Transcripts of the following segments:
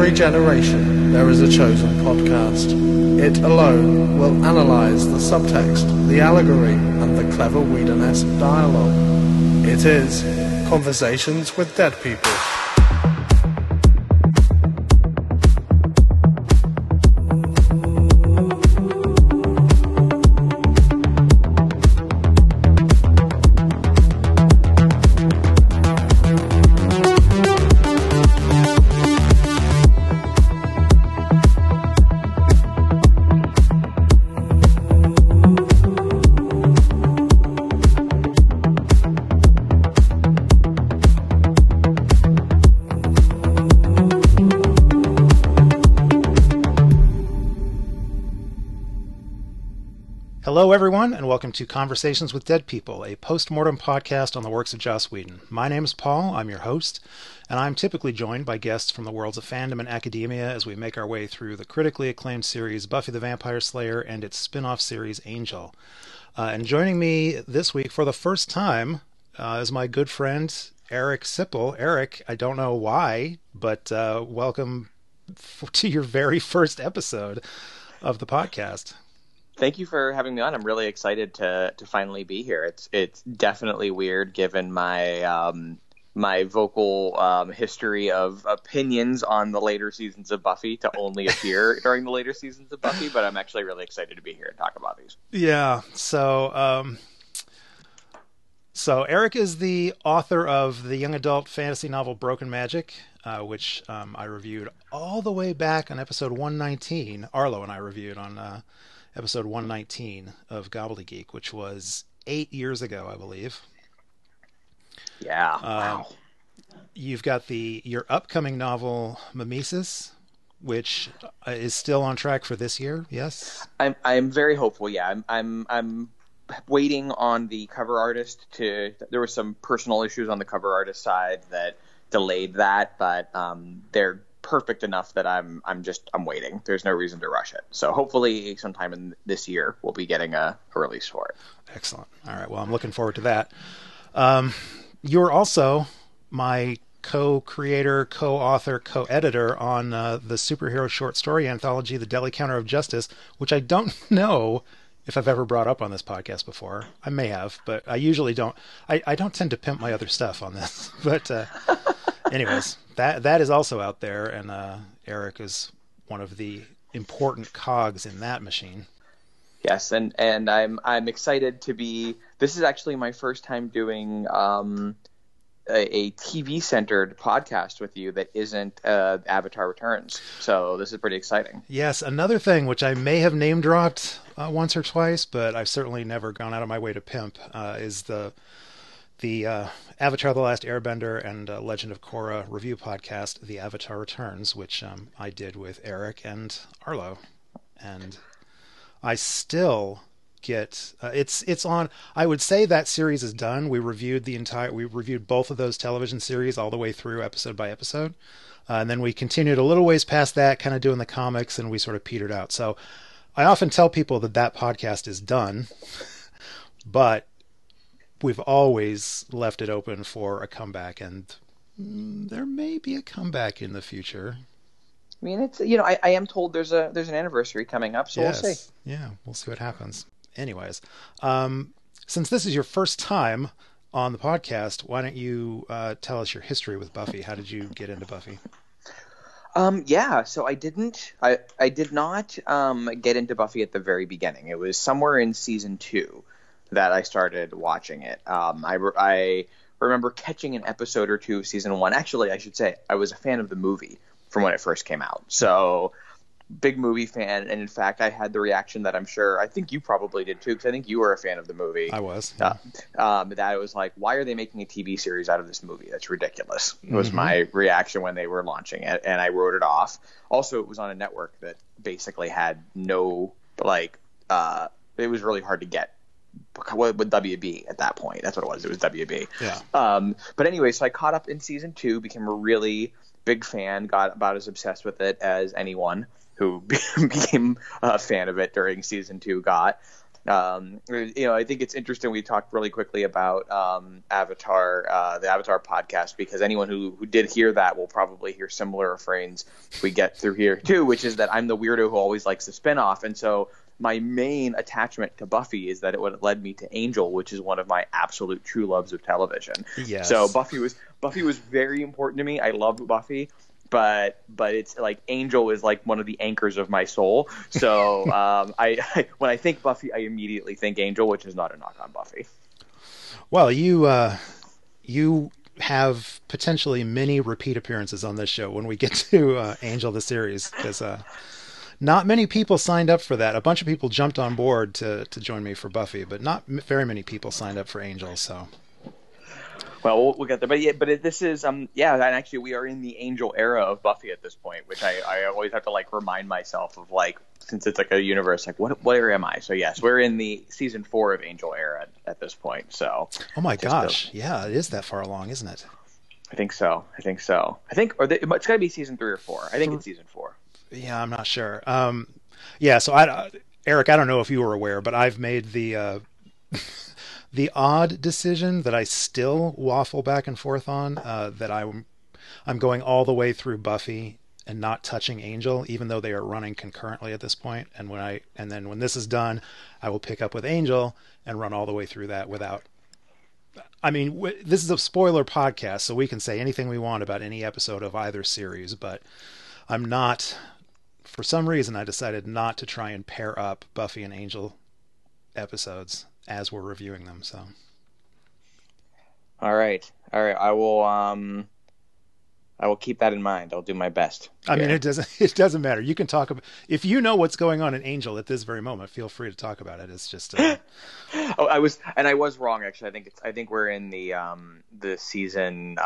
every generation, there is a chosen podcast. It alone will analyse the subtext, the allegory, and the clever Whedon-esque dialogue. It is Conversations with Dead People. Hello, everyone, and welcome to Conversations with Dead People, a post-mortem podcast on the works of Joss Whedon. My name is Paul, I'm your host, and I'm typically joined by guests from the worlds of fandom and academia as we make our way through the critically acclaimed series Buffy the Vampire Slayer and its spin-off series Angel. And joining me this week for the first time is my good friend Eric Sipple. Eric, I don't know why, but welcome to your very first episode of the podcast. Thank you for having me on. I'm really excited to finally be here. It's definitely weird given my my vocal history of opinions on the later seasons of Buffy to only appear during the later seasons of Buffy, but I'm actually really excited to be here and talk about these. Yeah. So Eric is the author of the young adult fantasy novel Broken Magic, which I reviewed all the way back on episode 119. Arlo and I reviewed on episode 119 of Gobbledygeek, which was 8 years ago, I believe. Yeah. Wow. You've got your upcoming novel Mimesis, which is still on track for this year. Yes. I'm very hopeful. Yeah. I'm waiting on the cover artist to. There were some personal issues on the cover artist side that delayed that, but they're perfect enough that I'm waiting. There's no reason to rush it. So hopefully sometime in this year we'll be getting a release for it. Excellent. All right. Well, I'm looking forward to that. You're also my co-creator, co-author, co-editor on the superhero short story anthology, The Deadly Counter of Justice, which I don't know if I've ever brought up on this podcast before. I may have, but I usually don't. I don't tend to pimp my other stuff on this, but anyways, that is also out there, and Eric is one of the important cogs in that machine. Yes, and I'm excited to be. This is actually my first time doing a TV-centered podcast with you that isn't Avatar Returns. So this is pretty exciting. Yes, another thing which I may have name dropped once or twice, but I've certainly never gone out of my way to pimp is the Avatar The Last Airbender and Legend of Korra review podcast, The Avatar Returns, which I did with Eric and Arlo. And I still get it's on. I would say that series is done. We reviewed both of those television series all the way through, episode by episode. And then we continued a little ways past that, kind of doing the comics, and we sort of petered out. So I often tell people that podcast is done, but we've always left it open for a comeback, and there may be a comeback in the future. I mean, it's, you know, I am told there's an anniversary coming up, so yes. We'll see. Yeah, we'll see what happens. Anyways, since this is your first time on the podcast, why don't you tell us your history with Buffy? How did you get into Buffy? Yeah, so I did not get into Buffy at the very beginning. It was somewhere in season 2. That I started watching it. I remember catching an episode or two of season 1. Actually, I should say I was a fan of the movie from when it first came out. So big movie fan. And in fact, I had the reaction that I'm sure I think you probably did too, because I think you were a fan of the movie. I was. Yeah. That it was like, why are they making a TV series out of this movie? That's ridiculous. It was my reaction when they were launching it. And I wrote it off. Also, it was on a network that basically had no, like, it was really hard to get. With WB at that point. That's what it was. It was WB. Yeah. But anyway, so I caught up in season 2, became a really big fan, got about as obsessed with it as anyone who became a fan of it during season 2 got. You know, I think it's interesting. We talked really quickly about Avatar, the Avatar podcast, because anyone who did hear that will probably hear similar refrains we get through here too, which is that I'm the weirdo who always likes a spinoff. And so my main attachment to Buffy is that it would have led me to Angel, which is one of my absolute true loves of television. Yes. So Buffy was very important to me. I loved Buffy. But it's like Angel is like one of the anchors of my soul. So I when I think Buffy, I immediately think Angel, which is not a knock on Buffy. Well, you have potentially many repeat appearances on this show when we get to Angel the series, because not many people signed up for that. A bunch of people jumped on board to join me for Buffy, but not very many people signed up for Angel. So. Well, we'll get there, but yeah, but this is and actually we are in the Angel era of Buffy at this point, which I always have to like remind myself of, like, since it's like a universe, like where am I? So yes, we're in the season 4 of Angel era at this point. So oh my gosh, yeah, it is that far along, isn't it? I think so. It's got to be season 3 or 4. I think it's season 4. Yeah, I'm not sure. Yeah. So Eric, I don't know if you were aware, but I've made the odd decision that I still waffle back and forth on, that I'm going all the way through Buffy and not touching Angel, even though they are running concurrently at this point. And then when this is done, I will pick up with Angel and run all the way through that without. I mean, this is a spoiler podcast, so we can say anything we want about any episode of either series, but I'm not. For some reason, I decided not to try and pair up Buffy and Angel episodes as we're reviewing them. So all right, I will keep that in mind. I'll do my best. I mean it doesn't matter. You can talk about, if you know what's going on in Angel at this very moment, feel free to talk about it. It's just I was wrong, actually. I think we're in the season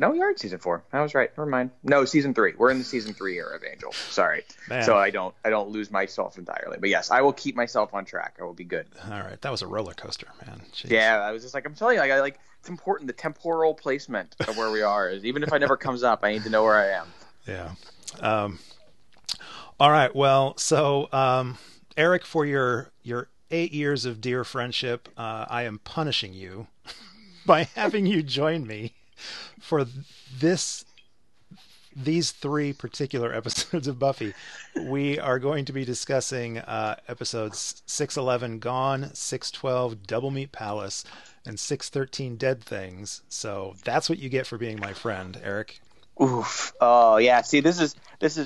no, we are in season 4. I was right. Never mind. No, season 3. We're in the season 3 era of Angel. Sorry. Man. So I don't lose myself entirely. But yes, I will keep myself on track. I will be good. All right. That was a roller coaster, man. Jeez. Yeah, I was just like, I'm telling you, I it's important, the temporal placement of where we are. Even if it never comes up, I need to know where I am. Yeah. All right. Well, so Eric, for your 8 years of dear friendship, I am punishing you by having you join me for these 3 particular episodes of Buffy. We are going to be discussing episodes 611 Gone, 612 Double Meat Palace, and 613 Dead Things. So that's what you get for being my friend, Eric. Oof. Oh yeah. See, this is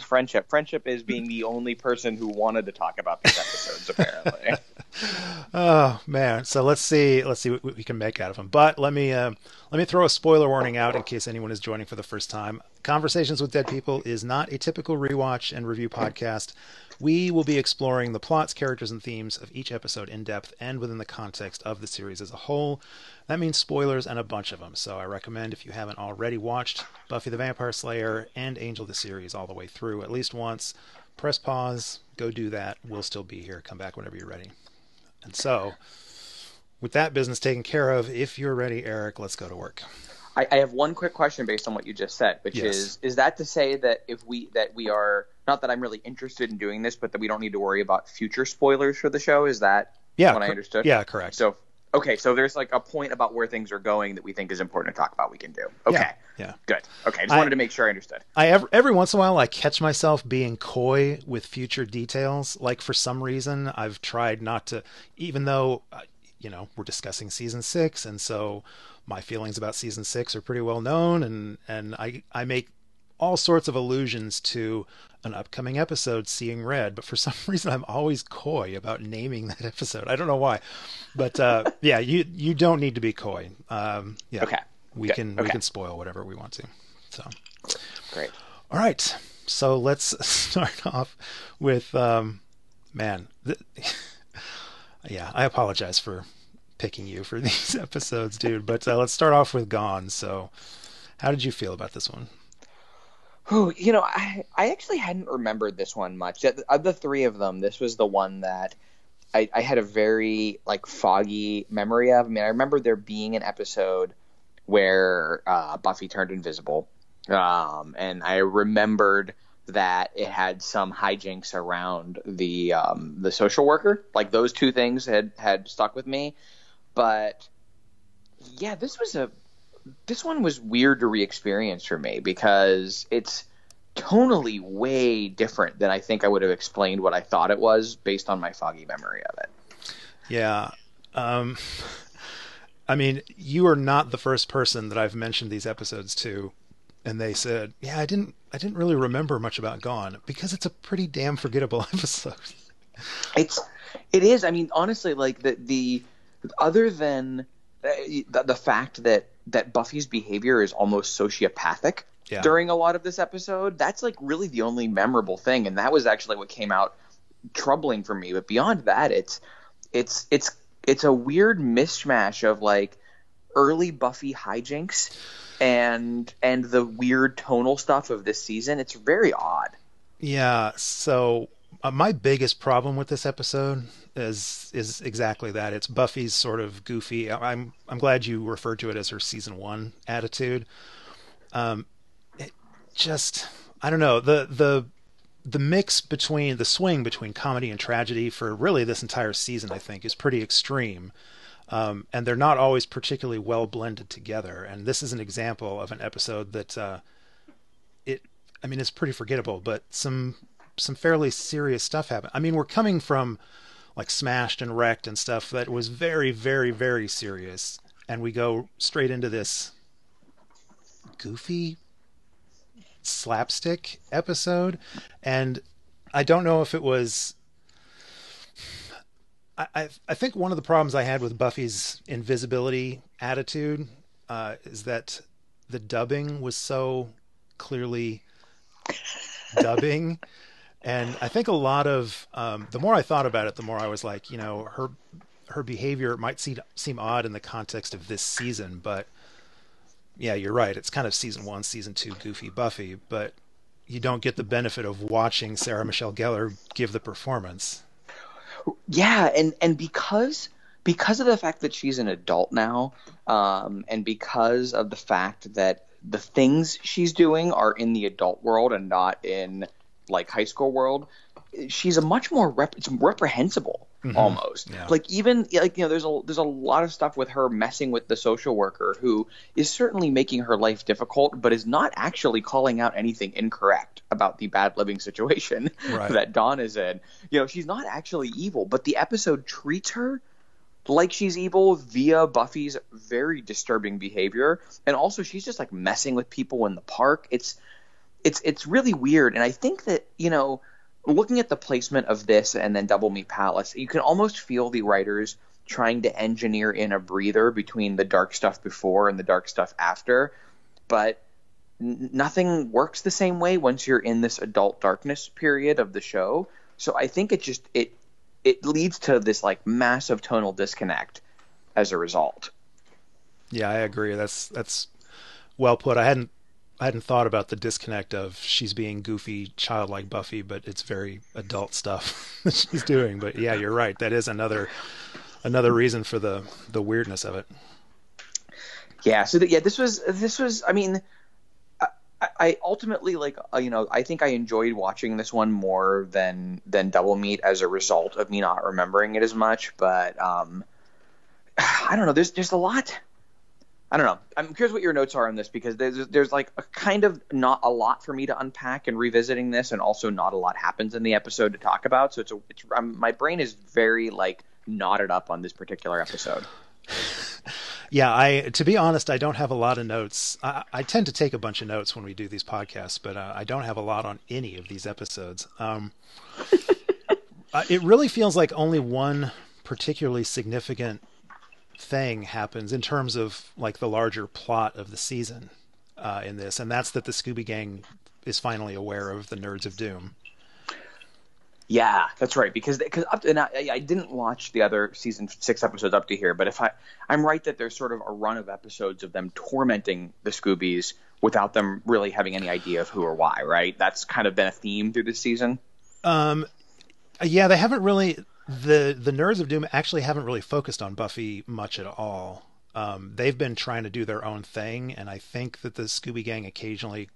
friendship. Friendship is being the only person who wanted to talk about these episodes, apparently. Oh man. So let's see what we can make out of them. But let me throw a spoiler warning out in case anyone is joining for the first time. Conversations with Dead People is not a typical rewatch and review podcast. We will be exploring the plots, characters, and themes of each episode in depth and within the context of the series as a whole. That means spoilers and a bunch of them. So I recommend, if you haven't already watched Buffy the Vampire Slayer and Angel the series all the way through at least once, press pause, go do that. We'll still be here. Come back whenever you're ready. And so with that business taken care of, if you're ready, Eric, let's go to work. I have one quick question based on what you just said, which is that to say that we are, not that I'm really interested in doing this, but that we don't need to worry about future spoilers for the show? Is that what I understood? Yeah, correct. So, okay. So there's like a point about where things are going that we think is important to talk about. We can do. Okay. Yeah. Good. Okay. I just wanted to make sure I understood. Every once in a while, I catch myself being coy with future details. Like, for some reason, I've tried not to, even though, we're discussing season 6. And so my feelings about season 6 are pretty well known. And I make all sorts of allusions to an upcoming episode, Seeing Red, but for some reason I'm always coy about naming that episode. I don't know why, but yeah, you don't need to be coy. Yeah, okay, we can spoil whatever we want to. So great. All right, so let's start off with yeah, I apologize for picking you for these episodes, dude. But let's start off with Gone. So, how did you feel about this one? Oh, I actually hadn't remembered this one much. Of the 3 of them, this was the one that I had a very foggy memory of. I mean, I remember there being an episode where Buffy turned invisible, and I remembered that it had some hijinks around the social worker. Like, those two things had stuck with me. But yeah, this one was weird to re-experience for me, because it's tonally way different than I think I would have explained what I thought it was based on my foggy memory of it. Yeah. I mean, you are not the first person that I've mentioned these episodes to, and they said, yeah, I didn't really remember much about Gone, because it's a pretty damn forgettable episode. It is. I mean, honestly, like the other than the fact that Buffy's behavior is almost sociopathic during a lot of this episode, that's like really the only memorable thing. And that was actually what came out troubling for me. But beyond that, it's a weird mishmash of like early Buffy hijinks and the weird tonal stuff of this season. It's very odd. Yeah. So my biggest problem with this episode is exactly that. It's Buffy's sort of goofy. I'm glad you referred to it as her season one attitude. It just, I don't know, the mix between the swing between comedy and tragedy for really this entire season, I think, is pretty extreme. And they're not always particularly well blended together. And this is an example of an episode that, it's pretty forgettable, but some fairly serious stuff happened. I mean, we're coming from like Smashed and Wrecked and stuff that was very, very, very serious. And we go straight into this goofy slapstick episode. And I don't know if it was, I think one of the problems I had with Buffy's invisibility attitude is that the dubbing was so clearly dubbing. And I think a lot of, the more I thought about it, the more I was like, you know, her behavior might seem odd in the context of this season, but yeah, you're right. It's kind of season one, season two, goofy Buffy, but you don't get the benefit of watching Sarah Michelle Gellar give the performance. Yeah. And because of the fact that she's an adult now, and because of the fact that the things she's doing are in the adult world and not in like high school world, she's a much more reprehensible almost. Yeah. Like, even like, you know, there's a lot of stuff with her messing with the social worker, who is certainly making her life difficult, but is not actually calling out anything incorrect about the bad living situation that Dawn is in. You know, she's not actually evil, but the episode treats her like she's evil via Buffy's very disturbing behavior. And also she's just like messing with people in the park. It's really weird. And I think that, you know, looking at the placement of this and then Double Me Palace, you can almost feel the writers trying to engineer in a breather between the dark stuff before and the dark stuff after. But nothing works the same way once you're in this adult darkness period of the show. So I think it just it leads to this like massive tonal disconnect as a result. Yeah, I agree. That's well put. I hadn't thought about the disconnect of she's being goofy, childlike Buffy, but it's very adult stuff that she's doing. But yeah, you're right. That is another reason for the weirdness of it. Yeah. So this was, I mean, I ultimately, like, you know, I think I enjoyed watching this one more than Double Meat as a result of me not remembering it as much. But I don't know. There's a lot. I don't know. I'm curious what your notes are on this, because there's like a kind of not a lot for me to unpack in revisiting this, and also not a lot happens in the episode to talk about. So my brain is very like knotted up on this particular episode. Yeah, to be honest, I don't have a lot of notes. I tend to take a bunch of notes when we do these podcasts, but I don't have a lot on any of these episodes. It really feels like only one particularly significant thing happens in terms of like the larger plot of the season in this, and that's that the Scooby Gang is finally aware of the Nerds of Doom. Yeah, that's right. Because up to, and I didn't watch the other season 6 episodes up to here, but if I'm right that there's sort of a run of episodes of them tormenting the Scoobies without them really having any idea of who or why, right? That's kind of been a theme through this season. Yeah, they haven't really. The Nerds of Doom actually haven't really focused on Buffy much at all. They've been trying to do their own thing, and I think that the Scooby Gang occasionally,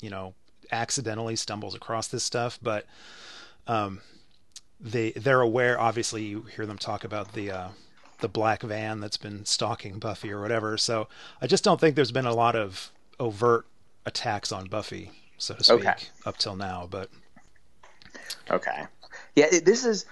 you know, accidentally stumbles across this stuff, but they're aware. Obviously, you hear them talk about the black van that's been stalking Buffy or whatever. So I just don't think there's been a lot of overt attacks on Buffy, so to speak, up till now. But this is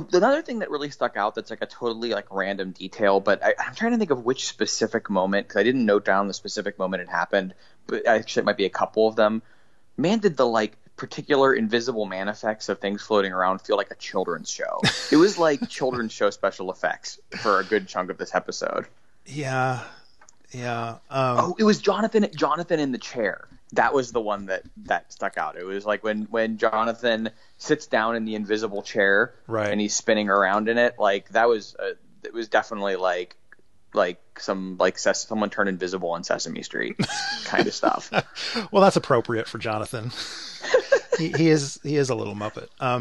another thing that really stuck out. That's like a totally like random detail, but I'm trying to think of which specific moment, because I didn't note down the specific moment it happened. But actually, it might be a couple of them. Man, did the like particular invisible man effects of things floating around feel like a children's show. It was like children's show special effects for a good chunk of this episode. Yeah. It was Jonathan in the chair. That was the one that stuck out. It was like when Jonathan sits down in the invisible chair, right, and he's spinning around in it. Like that was it was definitely like someone turned invisible on Sesame Street kind of stuff. Well, that's appropriate for Jonathan. he is a little Muppet. I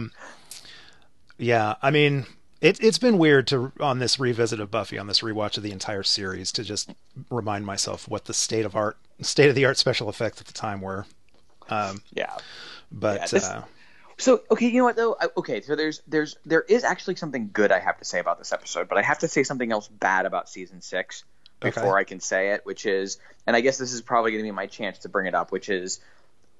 mean, it's been weird to, on this revisit of Buffy, on this rewatch of the entire series, to just remind myself what the state of the art special effects at the time were. So, okay, you know what though? So there is actually something good I have to say about this episode, but I have to say something else bad about season 6 before I can say it, which is, and I guess this is probably going to be my chance to bring it up, which is,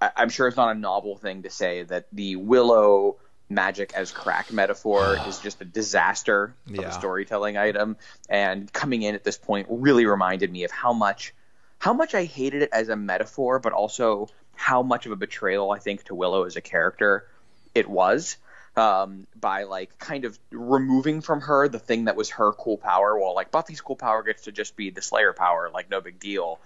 I'm sure it's not a novel thing to say that the Willow magic as crack metaphor is just a disaster of a storytelling item. And coming in at this point really reminded me of how much I hated it as a metaphor, but also how much of a betrayal I think to Willow as a character it was, by like kind of removing from her the thing that was her cool power. Well, like Buffy's cool power gets to just be the Slayer power, like no big deal.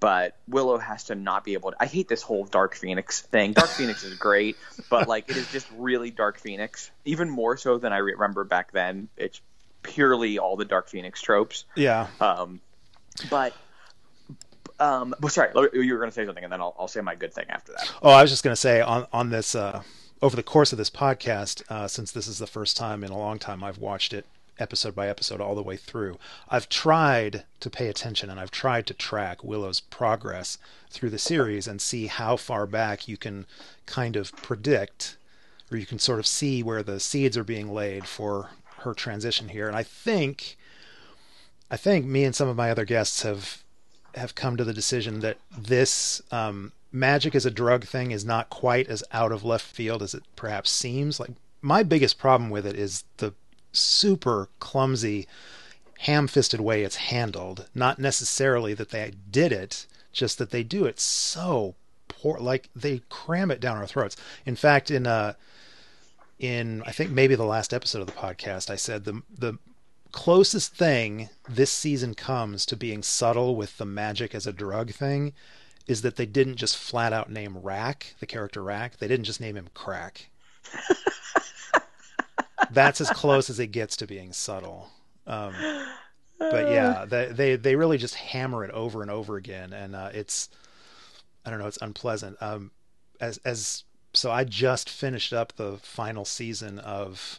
But Willow has to not be able to. I hate this whole Dark Phoenix thing. Dark Phoenix is great, but like it is just really Dark Phoenix, even more so than I remember back then. It's purely all the Dark Phoenix tropes. Yeah. Well, sorry, you were going to say something, and then I'll say my good thing after that. Oh, I was just going to say on this over the course of this podcast, since this is the first time in a long time I've watched it episode by episode all the way through, I've tried to pay attention and I've tried to track Willow's progress through the series and see how far back you can kind of predict, or you can sort of see where the seeds are being laid for her transition here. And I think me and some of my other guests have come to the decision that this magic as a drug thing is not quite as out of left field as it perhaps seems. Like my biggest problem with it is the super clumsy, ham-fisted way it's handled. Not necessarily that they did it, just that they do it so poor. Like they cram it down our throats. In fact, in I think maybe the last episode of the podcast, I said the closest thing this season comes to being subtle with the magic as a drug thing is that they didn't just flat out name Rack, the character Rack. They didn't just name him Crack. That's as close as it gets to being subtle. But yeah, they really just hammer it over and over again. And it's, I don't know, it's unpleasant. So I just finished up the final season of,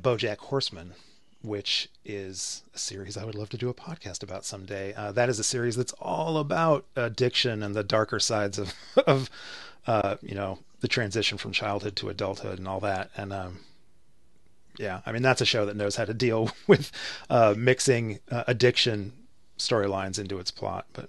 BoJack Horseman, which is a series I would love to do a podcast about someday. That is a series that's all about addiction and the darker sides of you know, the transition from childhood to adulthood and all that. And I mean, that's a show that knows how to deal with mixing addiction storylines into its plot. But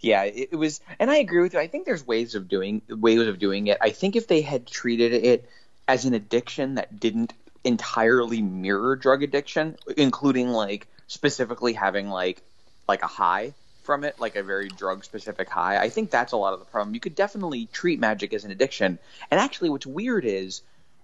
yeah, it was, and I agree with you. I think there's ways of doing it. I think if they had treated it as an addiction that didn't entirely mirror drug addiction, including like specifically having like a high from it, like a very drug specific high. I think that's a lot of the problem. You could definitely treat magic as an addiction. And actually what's weird is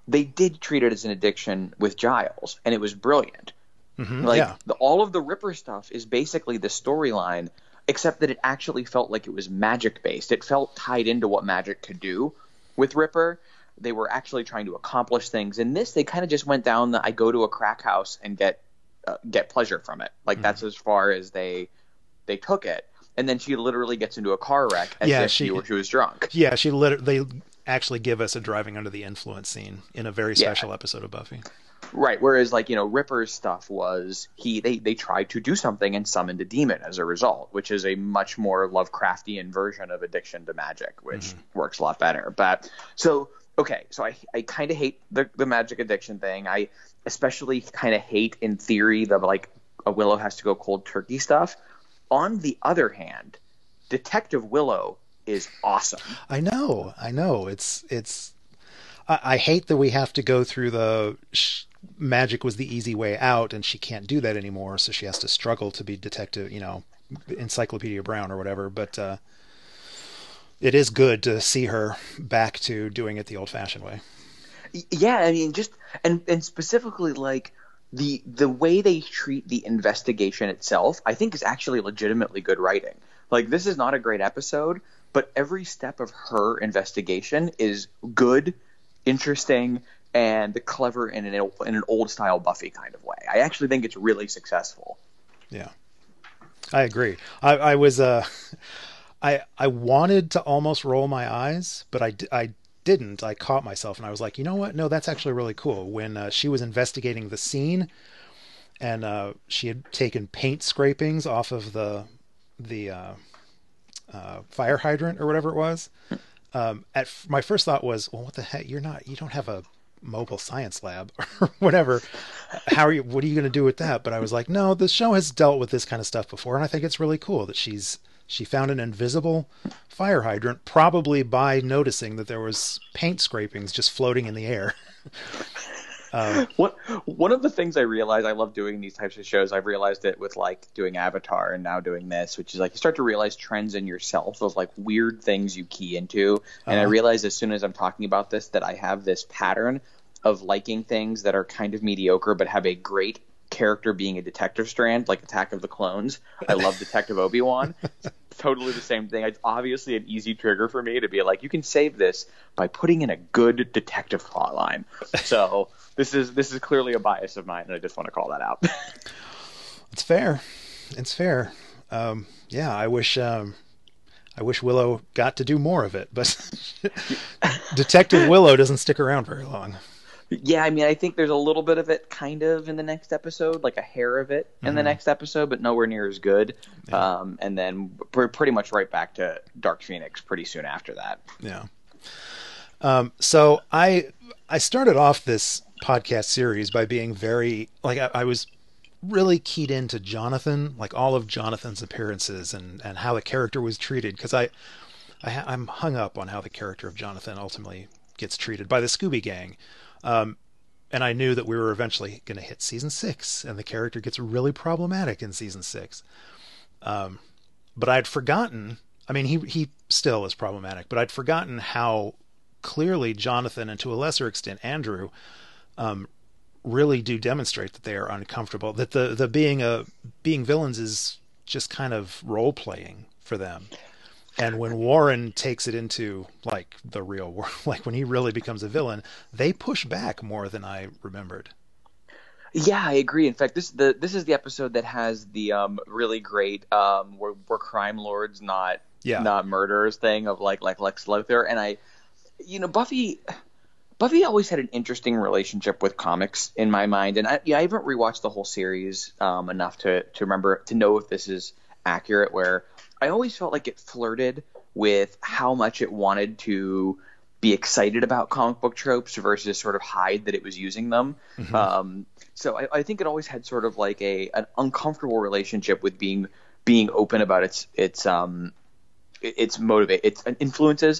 they did treat it as an addiction with Giles, and it was brilliant. Mm-hmm, like all of the Ripper stuff is basically the storyline, except that it actually felt like it was magic based. It felt tied into what magic could do with Ripper. They were actually trying to accomplish things. In this, they kind of just went down I go to a crack house and get pleasure from it. Like that's as far as they took it. And then she literally gets into a car wreck as if she was drunk. Yeah, they actually give us a driving under the influence scene in a very special episode of Buffy. Right. Whereas, like, you know, Ripper's stuff was they tried to do something and summoned a demon as a result, which is a much more Lovecraftian version of addiction to magic, which works a lot better. But so, okay, so I kind of hate the magic addiction thing. I especially kind of hate in theory the, like, a Willow has to go cold turkey stuff. On the other hand, Detective Willow is awesome. I know. It's. I hate that we have to go through the magic was the easy way out, and she can't do that anymore, so she has to struggle to be detective, you know, Encyclopedia Brown or whatever. But it is good to see her back to doing it the old-fashioned way. Yeah, I mean, just and specifically like the way they treat the investigation itself, I think is actually legitimately good writing. Like, this is not a great episode, but every step of her investigation is good, interesting, and clever in an old style Buffy kind of way. I actually think it's really successful. Yeah, I agree. I was I wanted to almost roll my eyes, but I didn't. I caught myself and I was like, you know what? No, that's actually really cool. When she was investigating the scene, and she had taken paint scrapings off of the fire hydrant or whatever it was. My first thought was, well, what the heck? You don't have a mobile science lab or whatever. What are you going to do with that? But I was like, no, the show has dealt with this kind of stuff before. And I think it's really cool that she found an invisible fire hydrant, probably by noticing that there was paint scrapings just floating in the air. One of the things I realized, I love doing these types of shows. I've realized it with, like, doing Avatar and now doing this, which is, like, you start to realize trends in yourself, those, like, weird things you key into. And I realized as soon as I'm talking about this that I have this pattern of liking things that are kind of mediocre but have a great character being a detective strand, like Attack of the Clones. I love Detective Obi-Wan. Totally the same thing. It's obviously an easy trigger for me to be like, you can save this by putting in a good detective plot line. So this is clearly a bias of mine, and I just want to call that out. It's fair. Yeah, I wish Willow got to do more of it, but Detective Willow doesn't stick around very long. Yeah, I mean, I think there's a little bit of it kind of in the next episode, like a hair of it in the next episode, but nowhere near as good. Yeah. And then we're pretty much right back to Dark Phoenix pretty soon after that. Yeah. So I started off this podcast series by being very, like, I was really keyed into Jonathan, like all of Jonathan's appearances and how the character was treated, because I'm hung up on how the character of Jonathan ultimately gets treated by the Scooby Gang. And I knew that we were eventually going to hit season 6, and the character gets really problematic in season 6. But I'd forgotten, I mean, he still is problematic, but I'd forgotten how clearly Jonathan, and to a lesser extent, Andrew, really do demonstrate that they are uncomfortable, that the being villains is just kind of role playing for them. And when Warren takes it into, like, the real world, like when he really becomes a villain, they push back more than I remembered. Yeah, I agree. In fact, this is the episode that has the really great we're crime lords, not murderers thing of like Lex Luthor. And I, you know, Buffy always had an interesting relationship with comics in my mind, and I haven't rewatched the whole series enough to remember to know if this is accurate, where I always felt like it flirted with how much it wanted to be excited about comic book tropes versus sort of hide that it was using them. Mm-hmm. So I think it always had sort of like an uncomfortable relationship with being open about its influences,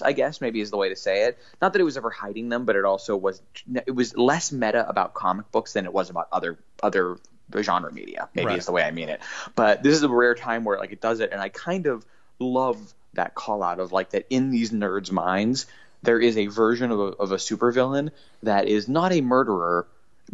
I guess, maybe is the way to say it. Not that it was ever hiding them, but it was less meta about comic books than it was about other genre media, maybe, right, is the way I mean it. But this is a rare time where, like, it does it, and I kind of love that call out of, like, that in these nerds' minds there is a version of a supervillain that is not a murderer,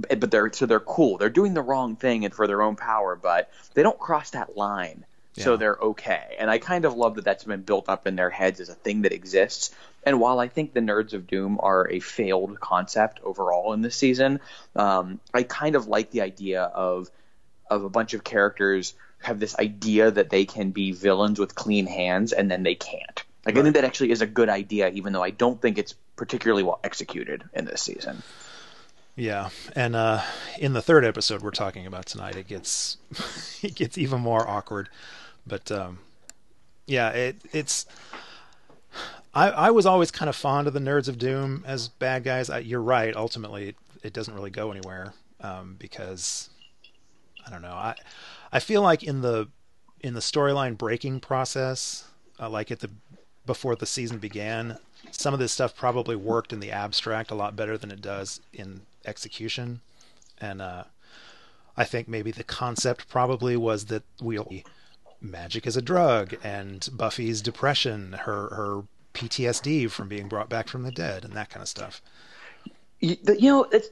but they're cool. They're doing the wrong thing and for their own power, but they don't cross that line, so they're okay. And I kind of love that that's been built up in their heads as a thing that exists. And while I think the Nerds of Doom are a failed concept overall in this season, I kind of like the idea of a bunch of characters have this idea that they can be villains with clean hands, and then they can't. Like, right. I think that actually is a good idea, even though I don't think it's particularly well executed in this season. Yeah, and in the third episode we're talking about tonight, it gets it gets even more awkward. But yeah, it's. I was always kind of fond of the Nerds of Doom as bad guys. You're right. Ultimately, it doesn't really go anywhere because I don't know. I feel like in the storyline breaking process, like before the season began, some of this stuff probably worked in the abstract a lot better than it does in execution. And I think maybe the concept probably was that magic is a drug, and Buffy's depression, her PTSD from being brought back from the dead, and that kind of stuff. You know, it's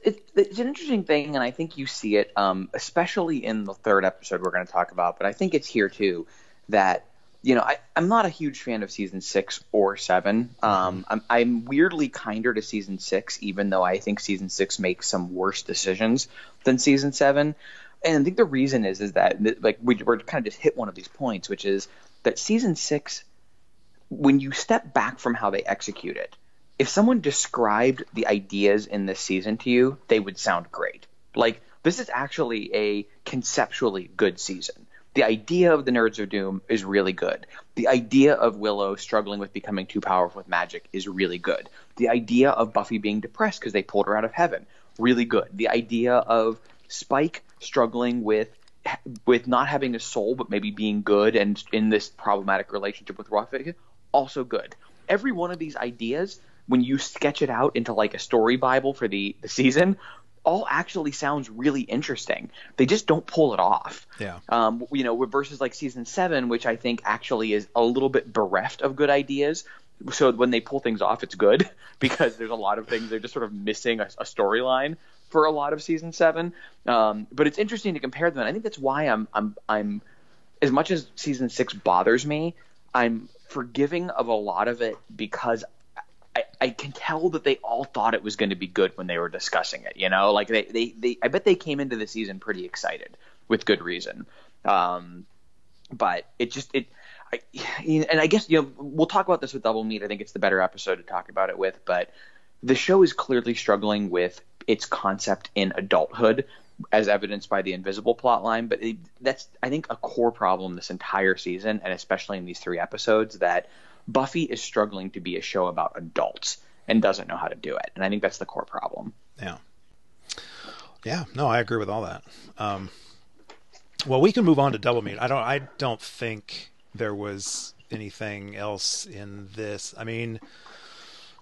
an interesting thing, and I think you see it, especially in the third episode we're going to talk about, but I think it's here too, that, you know, I'm not a huge fan of season 6 or 7. I'm weirdly kinder to season 6, even though I think season 6 makes some worse decisions than season 7. And I think the reason is that, like, we're kind of just hit one of these points, which is that season 6, when you step back from how they execute it, if someone described the ideas in this season to you, they would sound great. Like, this is actually a conceptually good season. The idea of the Nerds of Doom is really good. The idea of Willow struggling with becoming too powerful with magic is really good. The idea of Buffy being depressed because they pulled her out of heaven, really good. The idea of Spike struggling with not having a soul but maybe being good and in this problematic relationship with Rafa, also good. Every one of these ideas, when you sketch it out into like a story Bible for the season, all actually sounds really interesting. They just don't pull it off. Yeah. You know, versus like season 7, which I think actually is a little bit bereft of good ideas. So when they pull things off, it's good because there's a lot of things they're just sort of missing a storyline for a lot of season 7. But it's interesting to compare them. And I think that's why I'm as much as season 6 bothers me, I'm forgiving of a lot of it because I can tell that they all thought it was going to be good when they were discussing it, you know, like they I bet they came into the season pretty excited with good reason. But it just, and I guess, you know, we'll talk about this with Double Meat. I think it's the better episode to talk about it with, but the show is clearly struggling with its concept in adulthood as evidenced by the invisible plot line. But that's, I think, a core problem this entire season, and especially in these 3 episodes, that Buffy is struggling to be a show about adults and doesn't know how to do it. And I think that's the core problem. Yeah. Yeah, no, I agree with all that. Well, we can move on to Double Meat. I don't think there was anything else in this. I mean,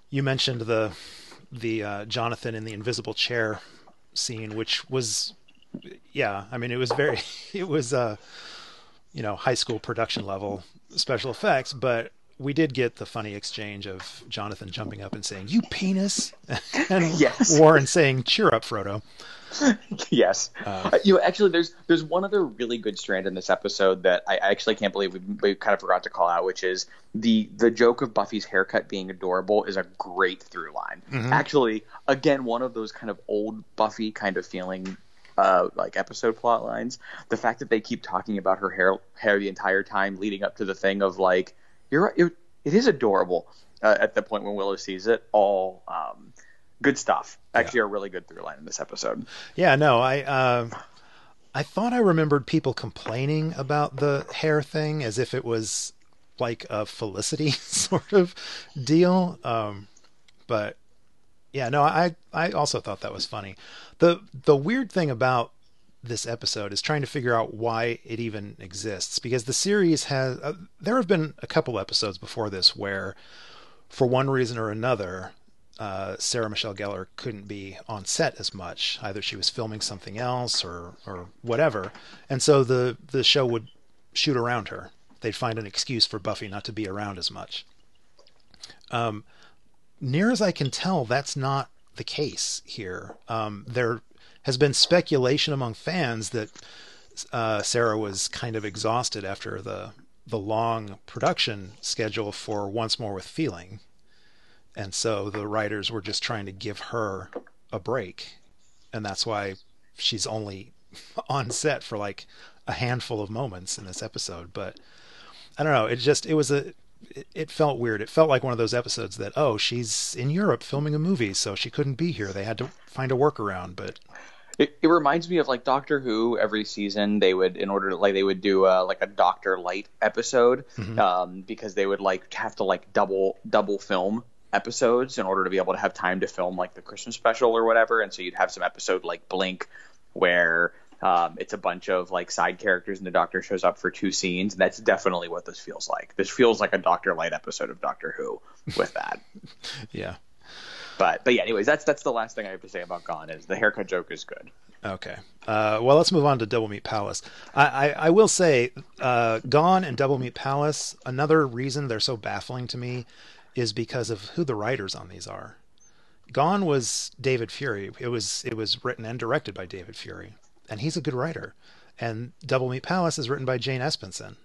you mentioned the Jonathan in the invisible chair scene, which was, yeah, I mean, it was you know, high school production level special effects, but we did get the funny exchange of Jonathan jumping up and saying, "You penis," and yes. Warren saying, "Cheer up, Frodo." Yes. You know, actually, there's one other really good strand in this episode that I actually can't believe we kind of forgot to call out, which is the joke of Buffy's haircut being adorable is a great through line. Mm-hmm. Actually, again, one of those kind of old Buffy kind of feeling like episode plot lines. The fact that they keep talking about her hair the entire time leading up to the thing of like, "You're right, it is adorable," at the point when Willow sees it. All good stuff. Actually, yeah. A really good through line in this episode. Yeah, no, I thought I remembered people complaining about the hair thing as if it was like a Felicity sort of deal. But yeah, no, I also thought that was funny. The weird thing about this episode is trying to figure out why it even exists, because the series has there have been a couple episodes before this where for one reason or another Sarah Michelle Gellar couldn't be on set as much. Either she was filming something else or whatever, and so the show would shoot around her. They'd find an excuse for Buffy not to be around as much. Near as I can tell, that's not the case here. There has been speculation among fans that Sarah was kind of exhausted after the long production schedule for Once More with Feeling. And so the writers were just trying to give her a break. And that's why she's only on set for like a handful of moments in this episode. But I don't know. It was it felt weird. It felt like one of those episodes that, oh, she's in Europe filming a movie, so she couldn't be here. They had to find a workaround, but... It reminds me of, like, Doctor Who. Every season they would, in order to, like, they would do, like, a Doctor Light episode, because they would, like, have to, like, double film episodes in order to be able to have time to film, like, the Christmas special or whatever. And so you'd have some episode, like Blink, where it's a bunch of, like, side characters and the Doctor shows up for two scenes. And that's definitely what this feels like. This feels like a Doctor Light episode of Doctor Who with that. Yeah. But yeah, anyways, that's the last thing I have to say about Gone, is the haircut joke is good. Okay. Well, let's move on to Double Meat Palace. I will say, Gone and Double Meat Palace, another reason they're so baffling to me is because of who the writers on these are. Gone was David Fury. It was written and directed by David Fury, and he's a good writer. And Double Meat Palace is written by Jane Espenson,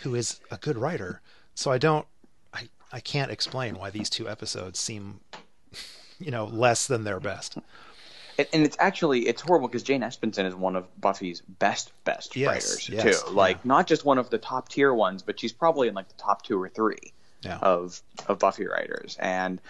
who is a good writer. So I can't explain why these two episodes seem... you know, less than their best. And it's horrible because Jane Espenson is one of Buffy's best writers, too. Like, not just one of the top tier ones, but she's probably in, like, the top two or three of Buffy writers. And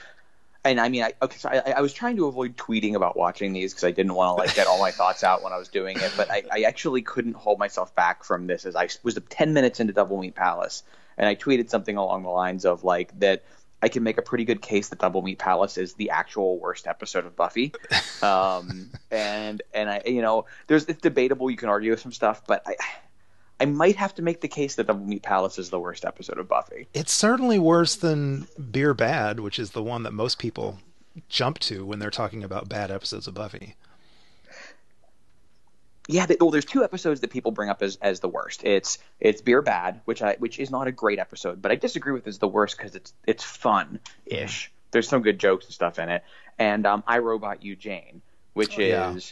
I mean, I was trying to avoid tweeting about watching these because I didn't want to, like, get all my thoughts out when I was doing it. But I actually couldn't hold myself back from this, as I was 10 minutes into Double Meat Palace. And I tweeted something along the lines of, like, that I can make a pretty good case that Double Meat Palace is the actual worst episode of Buffy. And I, you know, it's debatable. You can argue with some stuff, but I might have to make the case that Double Meat Palace is the worst episode of Buffy. It's certainly worse than Beer Bad, which is the one that most people jump to when they're talking about bad episodes of Buffy. Yeah, well, there's two episodes that people bring up as the worst. It's Beer Bad, which is not a great episode, but I disagree with as the worst because it's fun-ish. Yeah. There's some good jokes and stuff in it, and I Robot You, Jane, which is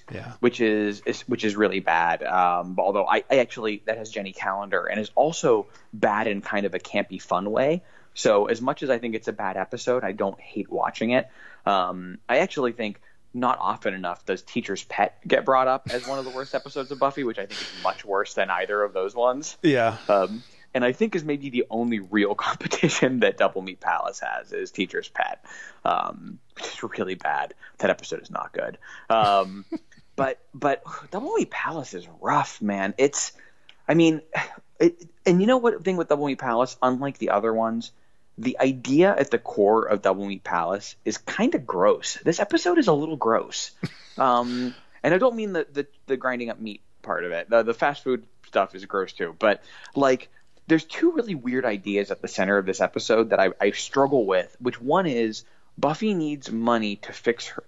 really bad. Although I actually, that has Jenny Calendar and is also bad in kind of a campy fun way. So as much as I think it's a bad episode, I don't hate watching it. I actually think, not often enough does Teacher's Pet get brought up as one of the worst episodes of Buffy, which I think is much worse than either of those ones. Yeah. And I think is maybe the only real competition that Double Meat Palace has is Teacher's Pet, which is really bad. That episode is not good. But Double Meat Palace is rough, man. And you know what thing with Double Meat Palace, unlike the other ones, the idea at the core of Double Meat Palace is kind of gross. This episode is a little gross. And I don't mean the grinding up meat part of it. The fast food stuff is gross too. But, like, there's two really weird ideas at the center of this episode that I struggle with, which one is Buffy needs money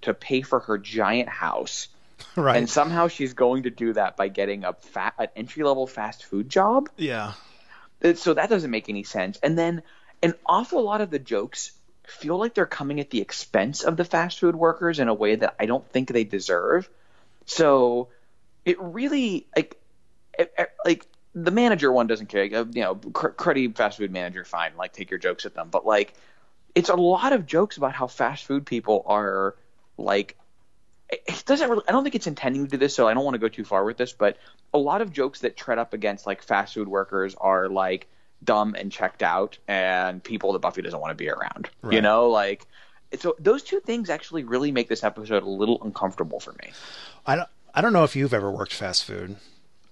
to pay for her giant house. Right. And somehow she's going to do that by getting an entry-level fast food job. Yeah. So that doesn't make any sense. And then an awful lot of the jokes feel like they're coming at the expense of the fast food workers in a way that I don't think they deserve. So it really, like the manager one doesn't care. You know, cruddy fast food manager, fine. Like, take your jokes at them. But, like, it's a lot of jokes about how fast food people are, like, it doesn't really, I don't think it's intending to do this, so I don't want to go too far with this. But a lot of jokes that tread up against, like, fast food workers are, like, dumb and checked out and people that Buffy doesn't want to be around, right. You know, like, so those two things actually really make this episode a little uncomfortable for me. I don't know if you've ever worked fast food,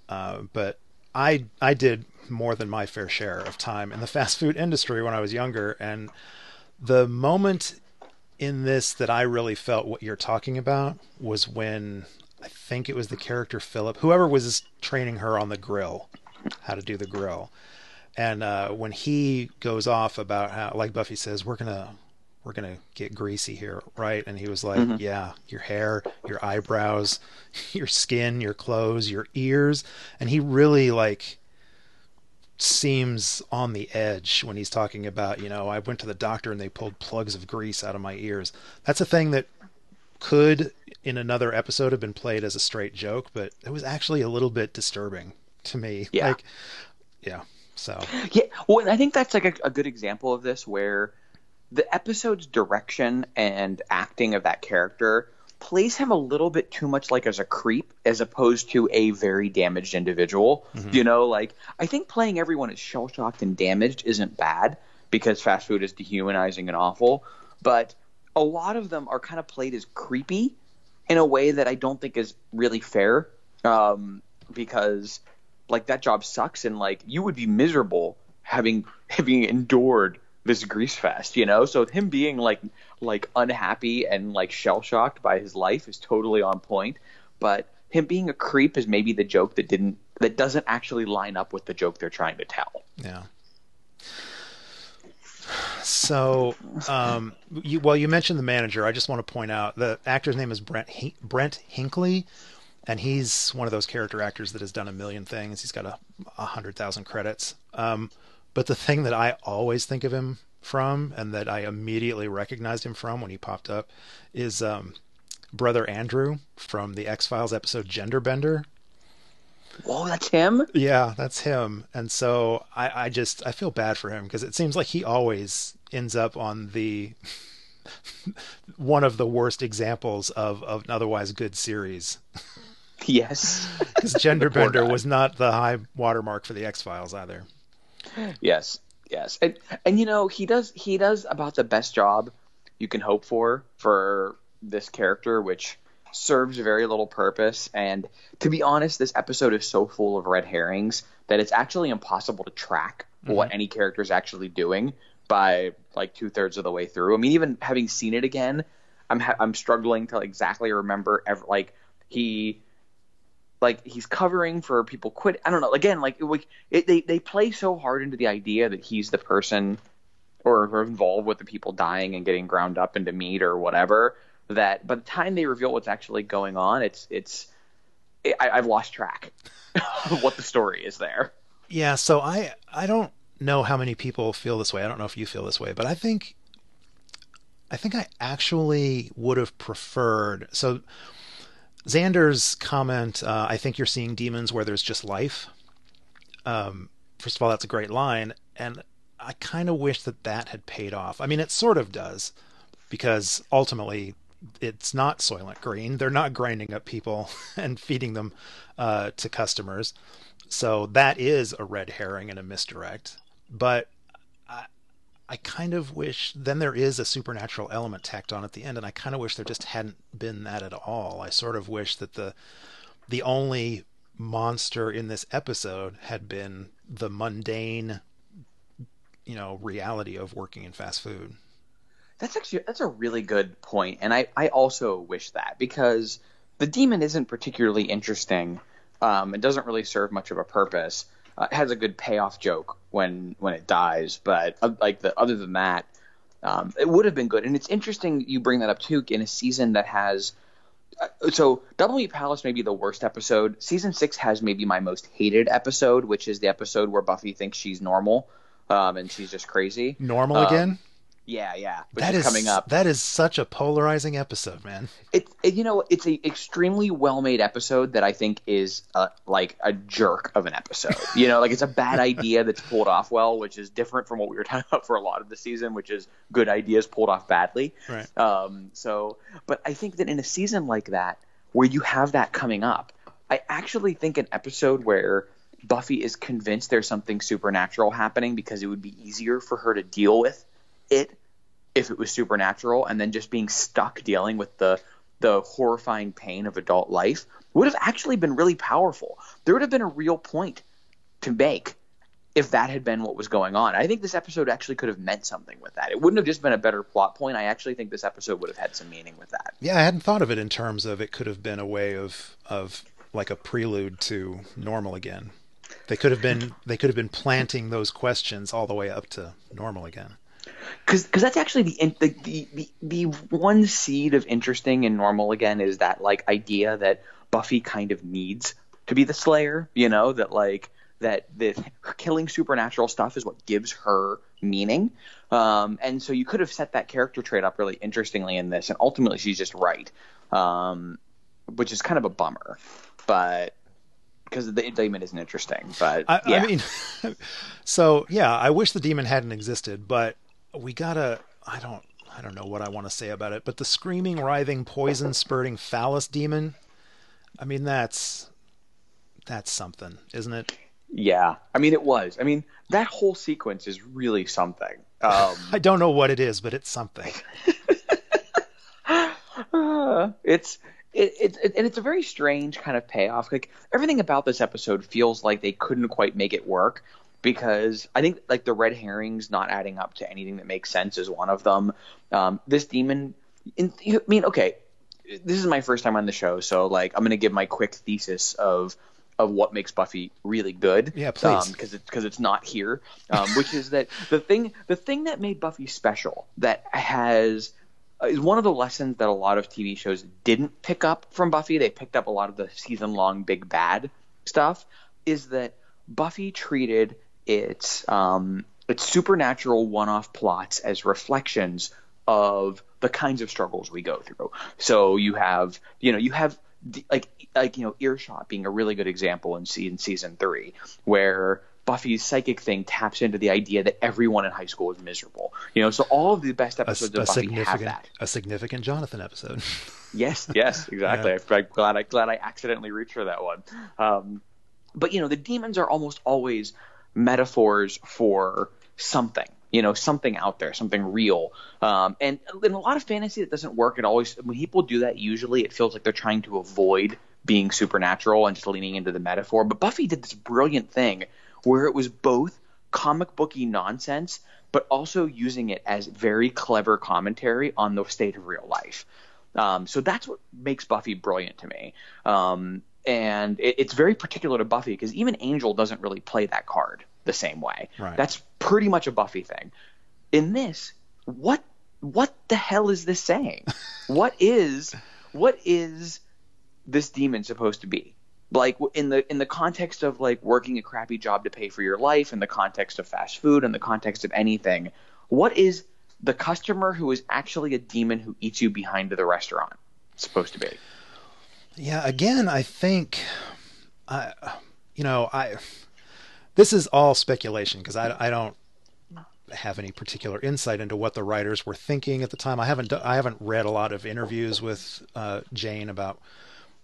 but I did more than my fair share of time in the fast food industry when I was younger. And the moment in this that I really felt what you're talking about was when I think it was the character Philip, whoever was training her on the grill, how to do the grill. And when he goes off about how, like Buffy says, we're gonna get greasy here, right? And he was like, yeah, your hair, your eyebrows, your skin, your clothes, your ears. And he really, like, seems on the edge when he's talking about, you know, I went to the doctor and they pulled plugs of grease out of my ears. That's a thing that could, in another episode, have been played as a straight joke, but it was actually a little bit disturbing to me. Yeah. Like, yeah. So yeah, well, and I think that's, like, a good example of this, where the episode's direction and acting of that character plays him a little bit too much, like, as a creep, as opposed to a very damaged individual. You know, like, I think playing everyone as shell-shocked and damaged isn't bad, because fast food is dehumanizing and awful. But a lot of them are kind of played as creepy in a way that I don't think is really fair, because like that job sucks, and like you would be miserable having endured this grease fest, you know? So him being like unhappy and like shell shocked by his life is totally on point. But him being a creep is maybe the joke that doesn't actually line up with the joke they're trying to tell. Yeah. So, you mentioned the manager. I just want to point out the actor's name is Brent Hinkley, and he's one of those character actors that has done a million things. He's got 100,000 credits. But the thing that I always think of him from, and that I immediately recognized him from when he popped up, is Brother Andrew from the X-Files episode Genderbender. Whoa, that's him? Yeah, that's him. And so I feel bad for him, because it seems like he always ends up on the one of the worst examples of an otherwise good series. Yes. Because Genderbender was not the high watermark for the X-Files either. Yes, yes. And you know, he does about the best job you can hope for this character, which serves very little purpose. And to be honest, this episode is so full of red herrings that it's actually impossible to track what any character is actually doing by like 2/3 of the way through. I mean, even having seen it again, I'm struggling to exactly remember he's covering for people quit. I don't know. Again, they play so hard into the idea that he's the person or involved with the people dying and getting ground up into meat or whatever, that by the time they reveal what's actually going on, I've lost track of what the story is there. Yeah, so I don't know how many people feel this way. I don't know if you feel this way, but I think I actually would have preferred. So Xander's comment, I think you're seeing demons where there's just life. First of all, that's a great line, and I kind of wish that had paid off. I mean, it sort of does, because ultimately it's not Soylent Green. They're not grinding up people and feeding them to customers. So that is a red herring and a misdirect. But I kind of wish, then there is a supernatural element tacked on at the end, and I kind of wish there just hadn't been that at all. I sort of wish that the only monster in this episode had been the mundane, you know, reality of working in fast food. That's a really good point, and I also wish that, because the demon isn't particularly interesting. It doesn't really serve much of a purpose. It has a good payoff joke when it dies, but other than that, it would have been good. And it's interesting you bring that up too, in a season that has so W Palace may be the worst episode. Season 6 has maybe my most hated episode, which is the episode where Buffy thinks she's normal, and she's just crazy. Normal again. Yeah. That is coming up. That is such a polarizing episode, man. It's an extremely well-made episode that I think is like a jerk of an episode. You know, like it's a bad idea that's pulled off well, which is different from what we were talking about for a lot of the season, which is good ideas pulled off badly. Right. But I think that in a season like that, where you have that coming up, I actually think an episode where Buffy is convinced there's something supernatural happening, because it would be easier for her to deal with it if it was supernatural, and then just being stuck dealing with the horrifying pain of adult life, would have actually been really powerful. There would have been a real point to make if that had been what was going on. I think this episode actually could have meant something with that. It wouldn't have just been a better plot point. I actually think this episode would have had some meaning with that. Yeah, I hadn't thought of it in terms of it could have been a way of like a prelude to Normal Again. They could have been planting those questions all the way up to Normal Again. Because that's actually the one seed of interesting and Normal Again, is that like idea that Buffy kind of needs to be the Slayer, you know, that killing supernatural stuff is what gives her meaning. And so you could have set that character trait up really interestingly in this, and ultimately she's just right, which is kind of a bummer, but because the demon isn't interesting. But yeah. I mean, so yeah, I wish the demon hadn't existed, but we gotta, I don't know what I want to say about it, but the screaming, writhing, poison spurting phallus demon, I mean, that's something, isn't it? Yeah. I mean, that whole sequence is really something. I don't know what it is, but it's something. It's a very strange kind of payoff. Like, everything about this episode feels like they couldn't quite make it work, because I think, like, the red herrings not adding up to anything that makes sense is one of them. This demon, I mean, okay, this is my first time on the show, so, like, I'm going to give my quick thesis of what makes Buffy really good. Yeah, please. Because it's not here, which is that the thing that made Buffy special, that has is one of the lessons that a lot of TV shows didn't pick up from Buffy. They picked up a lot of the season-long big bad stuff, is that Buffy treated its supernatural one-off plots as reflections of the kinds of struggles we go through. So you have Earshot being a really good example in season 3, where Buffy's psychic thing taps into the idea that everyone in high school is miserable. So all of the best episodes of Buffy have that. A significant Jonathan episode. Yes, exactly. Yeah. I'm glad I accidentally reached for that one. But the demons are almost always metaphors for something. Something out there, something real. And in a lot of fantasy, that doesn't work. It always, when people do that, usually it feels like they're trying to avoid being supernatural and just leaning into the metaphor. But Buffy did this brilliant thing where it was both comic booky nonsense, but also using it as very clever commentary on the state of real life. So that's what makes Buffy brilliant to me. And it's very particular to Buffy, because even Angel doesn't really play that card the same way. Right. That's pretty much a Buffy thing. In this, what the hell is this saying? What is this demon supposed to be? Like, in the context of, like, working a crappy job to pay for your life, in the context of fast food, in the context of anything, what is the customer who is actually a demon who eats you behind the restaurant supposed to be? Yeah, again, I think this is all speculation, because I don't have any particular insight into what the writers were thinking at the time. I haven't read a lot of interviews with Jane about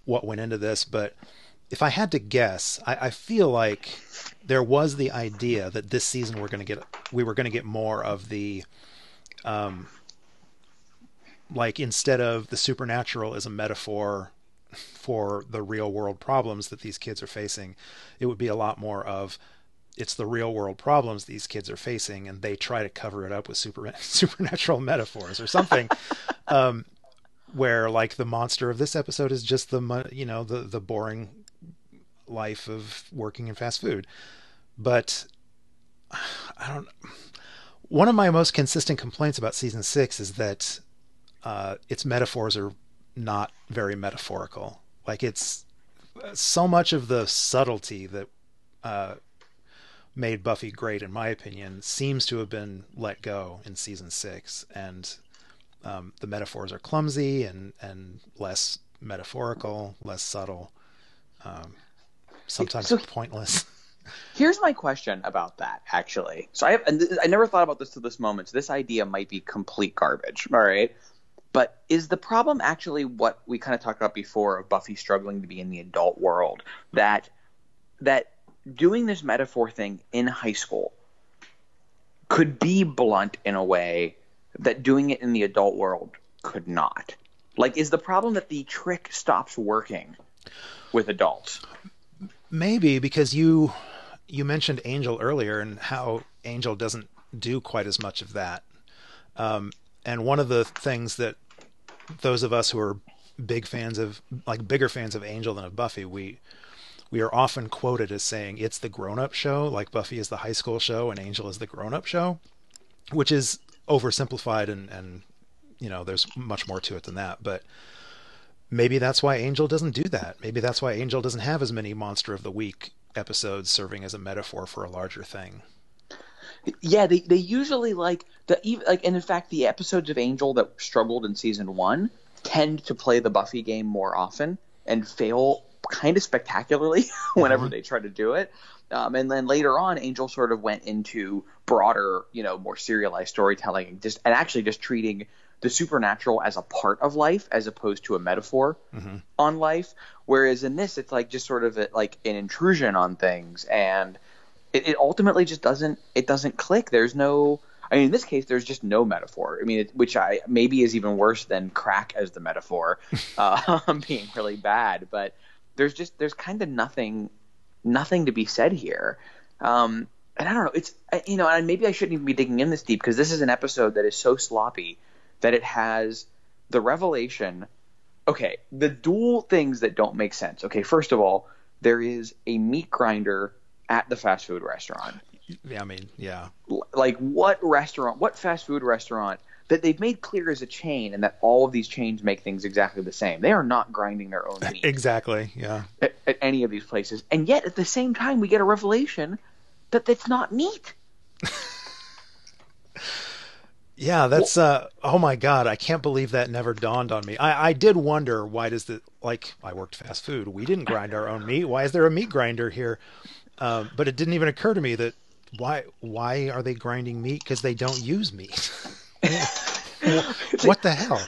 what went into this, but if I had to guess, I feel like there was the idea that this season we were going to get more of the instead of the supernatural as a metaphor for the real world problems that these kids are facing, it would be a lot more of, it's the real world problems these kids are facing, and they try to cover it up with supernatural metaphors or something. Where, like, the monster of this episode is just the boring life of working in fast food. But one of my most consistent complaints about season 6 is that its metaphors are not very metaphorical. Like, it's so much of the subtlety that made Buffy great, in my opinion, seems to have been let go in season 6, and the metaphors are clumsy and less metaphorical, less subtle, sometimes pointless. Here's my question about that, actually. So I never thought about this to this moment, so this idea might be complete garbage, all right? But is the problem actually what we kind of talked about before, of Buffy struggling to be in the adult world, that doing this metaphor thing in high school could be blunt in a way that doing it in the adult world could not? Like, is the problem that the trick stops working with adults? Maybe, because you mentioned Angel earlier, and how Angel doesn't do quite as much of that. And one of the things that those of us who are bigger fans of Angel than of Buffy, we are often quoted as saying it's the grown-up show, like Buffy is the high school show and Angel is the grown-up show, which is oversimplified, and there's much more to it than that. But maybe that's why Angel doesn't do that. Maybe that's why Angel doesn't have as many Monster of the Week episodes serving as a metaphor for a larger thing. Yeah, they usually and in fact, the episodes of Angel that struggled in season 1 tend to play the Buffy game more often and fail kind of spectacularly whenever they try to do it. And then later on, Angel sort of went into broader, more serialized storytelling, and actually just treating the supernatural as a part of life as opposed to a metaphor on life. Whereas in this, it's like just sort of like an intrusion on things, and it ultimately just doesn't click. There's no I mean, in this case, there's just no metaphor. I mean, which I maybe is even worse than crack as the metaphor, being really bad. But there's kind of nothing to be said here. And I don't know. It's, you know, and maybe I shouldn't even be digging in this deep, because this is an episode that is so sloppy that it has the revelation. Okay, the dual things that don't make sense. Okay, first of all, there is a meat grinder at the fast food restaurant. Yeah, I mean, yeah. Like, what fast food restaurant that they've made clear is a chain, and that all of these chains make things exactly the same. They are not grinding their own meat. Exactly, yeah. At any of these places. And yet, at the same time, we get a revelation that that's not meat. Yeah, that's, oh my God, I can't believe that never dawned on me. I did wonder, why does the, like, I worked fast food. We didn't grind our own meat. Why is there a meat grinder here? But it didn't even occur to me that why are they grinding meat? Because they don't use meat. What like, the hell?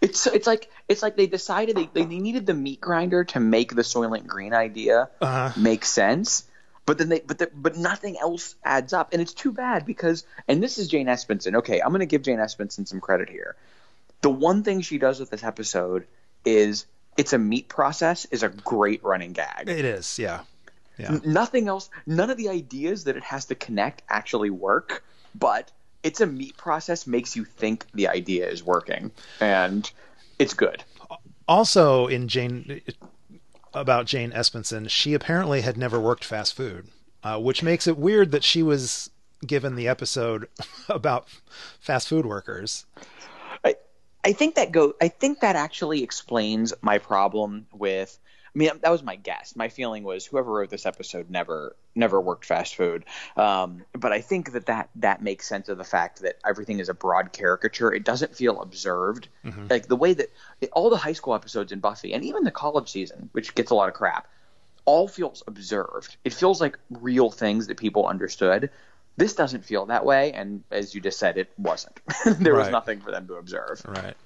It's like they decided they needed the meat grinder to make the Soylent Green idea make sense. But then but nothing else adds up, and it's too bad, because, and this is Jane Espenson. Okay, I'm going to give Jane Espenson some credit here. The one thing she does with this episode is it's a meat process is a great running gag. It is, yeah. Yeah. Nothing else, none of the ideas that it has to connect actually work, but it's a meat process makes you think the idea is working, and it's good. Also, in Jane Espenson, she apparently had never worked fast food, which makes it weird that she was given the episode about fast food workers. I think that actually explains my problem with, I mean, that was my guess. My feeling was whoever wrote this episode never worked fast food. But I think that makes sense of the fact that everything is a broad caricature. It doesn't feel observed. Mm-hmm. Like the way that all the high school episodes in Buffy, and even the college season, which gets a lot of crap, all feels observed. It feels like real things that people understood. This doesn't feel that way. And as you just said, it wasn't. There was nothing for them to observe. Right.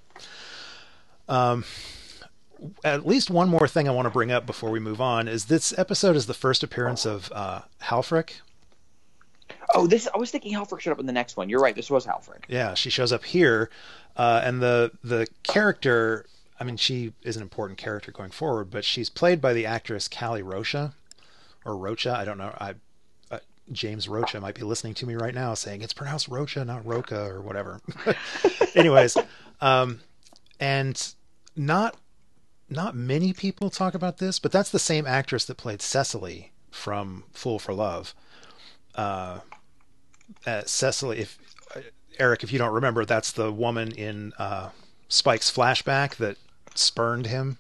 At least one more thing I want to bring up before we move on is this episode is the first appearance of Halfrek. Oh, I was thinking Halfrek showed up in the next one. You're right. This was Halfrek. Yeah, she shows up here, and the character. I mean, she is an important character going forward, but she's played by the actress Callie Rocha, or Rocha. I don't know. James Rocha might be listening to me right now, saying it's pronounced Rocha, not Rocha, or whatever. Anyways, and not many people talk about this, but that's the same actress that played Cecily from Fool for Love. Cecily, if you don't remember, that's the woman in Spike's flashback that spurned him.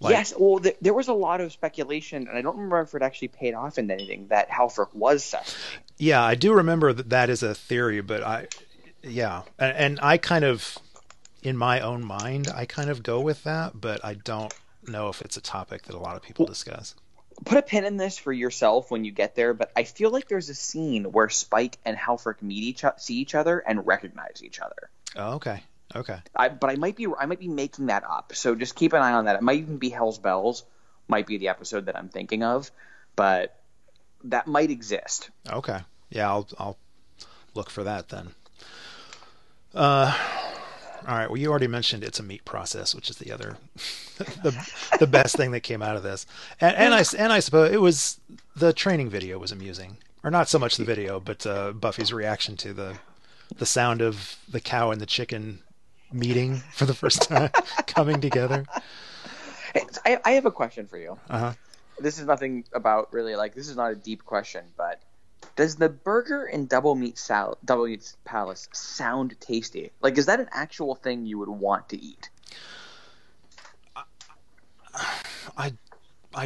Like, yes, well, there was a lot of speculation, and I don't remember if it actually paid off in anything, that Halfrek was Cecily. Yeah, I do remember that is a theory, but and I kind of, in my own mind, I kind of go with that, but I don't know if it's a topic that a lot of people discuss. Put a pin in this for yourself when you get there, but I feel like there's a scene where Spike and Halfrek see each other and recognize each other. Oh, okay. Okay. I might be making that up, so just keep an eye on that. It might even be Hell's Bells, might be the episode that I'm thinking of, but that might exist. Okay. Yeah, I'll look for that then. All right. Well, you already mentioned it's a meat process, which is the other, the best thing that came out of this. And I suppose it was the training video was amusing, or not so much the video, but Buffy's reaction to the sound of the cow and the chicken meeting for the first time, coming together. I have a question for you. Uh-huh. This is nothing about really like, this is not a deep question, but does the burger in Double Meat Palace sound tasty? Like, is that an actual thing you would want to eat? I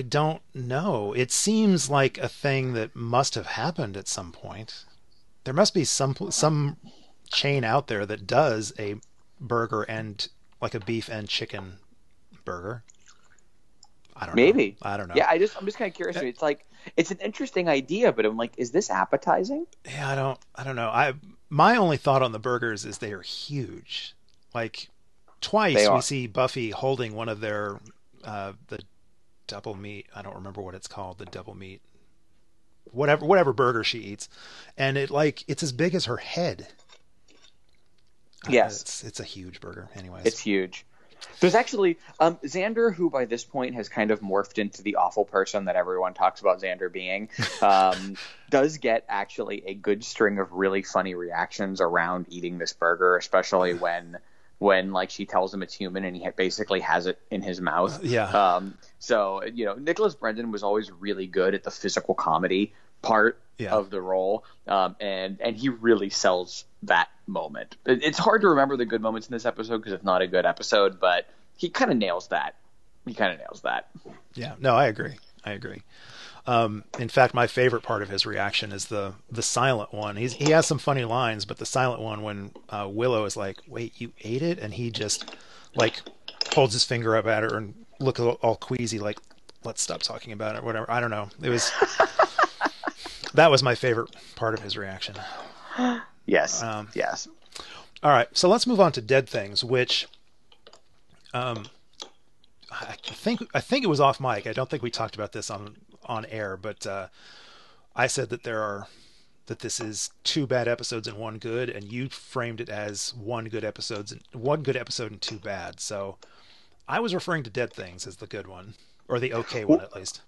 don't know. It seems like a thing that must have happened at some point. There must be some chain out there that does a burger and like a beef and chicken burger. I don't know. Maybe. I don't know. Yeah, I'm just kind of curious. It's like, it's an interesting idea, but I'm like, is this appetizing? Yeah, I don't know. My only thought on the burgers is they are huge. Like twice we see Buffy holding one of their the double meat. I don't remember what it's called. The double meat whatever burger she eats, and it's as big as her head. Yes, it's a huge burger. Anyways, it's huge. There's actually Xander, who by this point has kind of morphed into the awful person that everyone talks about Xander being, does get actually a good string of really funny reactions around eating this burger, especially when like she tells him it's human and he basically has it in his mouth. Yeah. So, Nicholas Brendan was always really good at the physical comedy part of the role, and he really sells that moment. It's hard to remember the good moments in this episode because it's not a good episode, but he kind of nails that. Yeah, no, I agree. In fact, my favorite part of his reaction is the silent one. He has some funny lines, but the silent one when Willow is like, "Wait, you ate it?" And he just like holds his finger up at her and look all queasy, like, "Let's stop talking about it," or whatever. I don't know. It was that was my favorite part of his reaction. Yes. Yes. All right. So let's move on to Dead Things, which I think it was off mic. I don't think we talked about this on air, but I said that this is two bad episodes and one good, and you framed it as one good episode and two bad. So I was referring to Dead Things as the good one, or the okay one at least.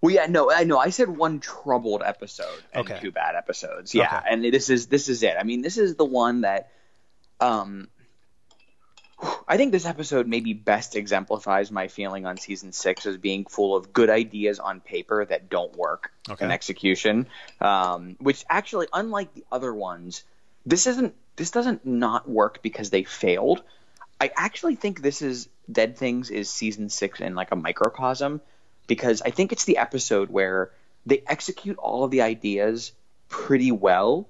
Well, yeah, no, I know. I said one troubled episode and two bad episodes. Yeah, okay. And this is it. I mean, this is the one that I think this episode maybe best exemplifies my feeling on season 6 as being full of good ideas on paper that don't work in execution. Which actually, unlike the other ones, this doesn't not work because they failed. I actually think this is Dead Things is season 6 in like a microcosm. Because I think it's the episode where they execute all of the ideas pretty well,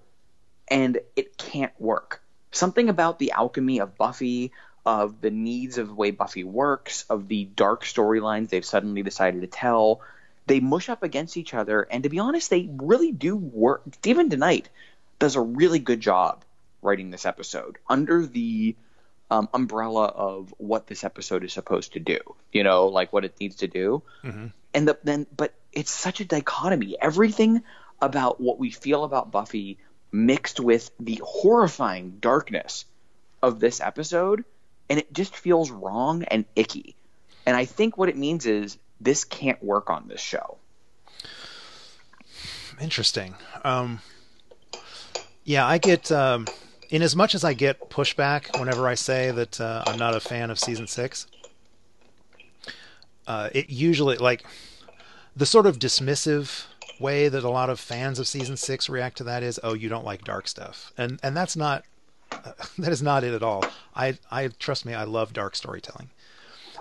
and it can't work. Something about the alchemy of Buffy, of the needs of the way Buffy works, of the dark storylines they've suddenly decided to tell, they mush up against each other, and to be honest, they really do work. Stephen DeKnight does a really good job writing this episode under the umbrella of what this episode is supposed to do, like what it needs to do. Mm-hmm. And but it's such a dichotomy. Everything about what we feel about Buffy mixed with the horrifying darkness of this episode, and it just feels wrong and icky. And I think what it means is this can't work on this show. Interesting. Yeah, I get in as much as I get pushback whenever I say that I'm not a fan of season 6, it usually, like, the sort of dismissive way that a lot of fans of season 6 react to that is, "Oh, you don't like dark stuff," and that's not that is not it at all. I trust me, I love dark storytelling.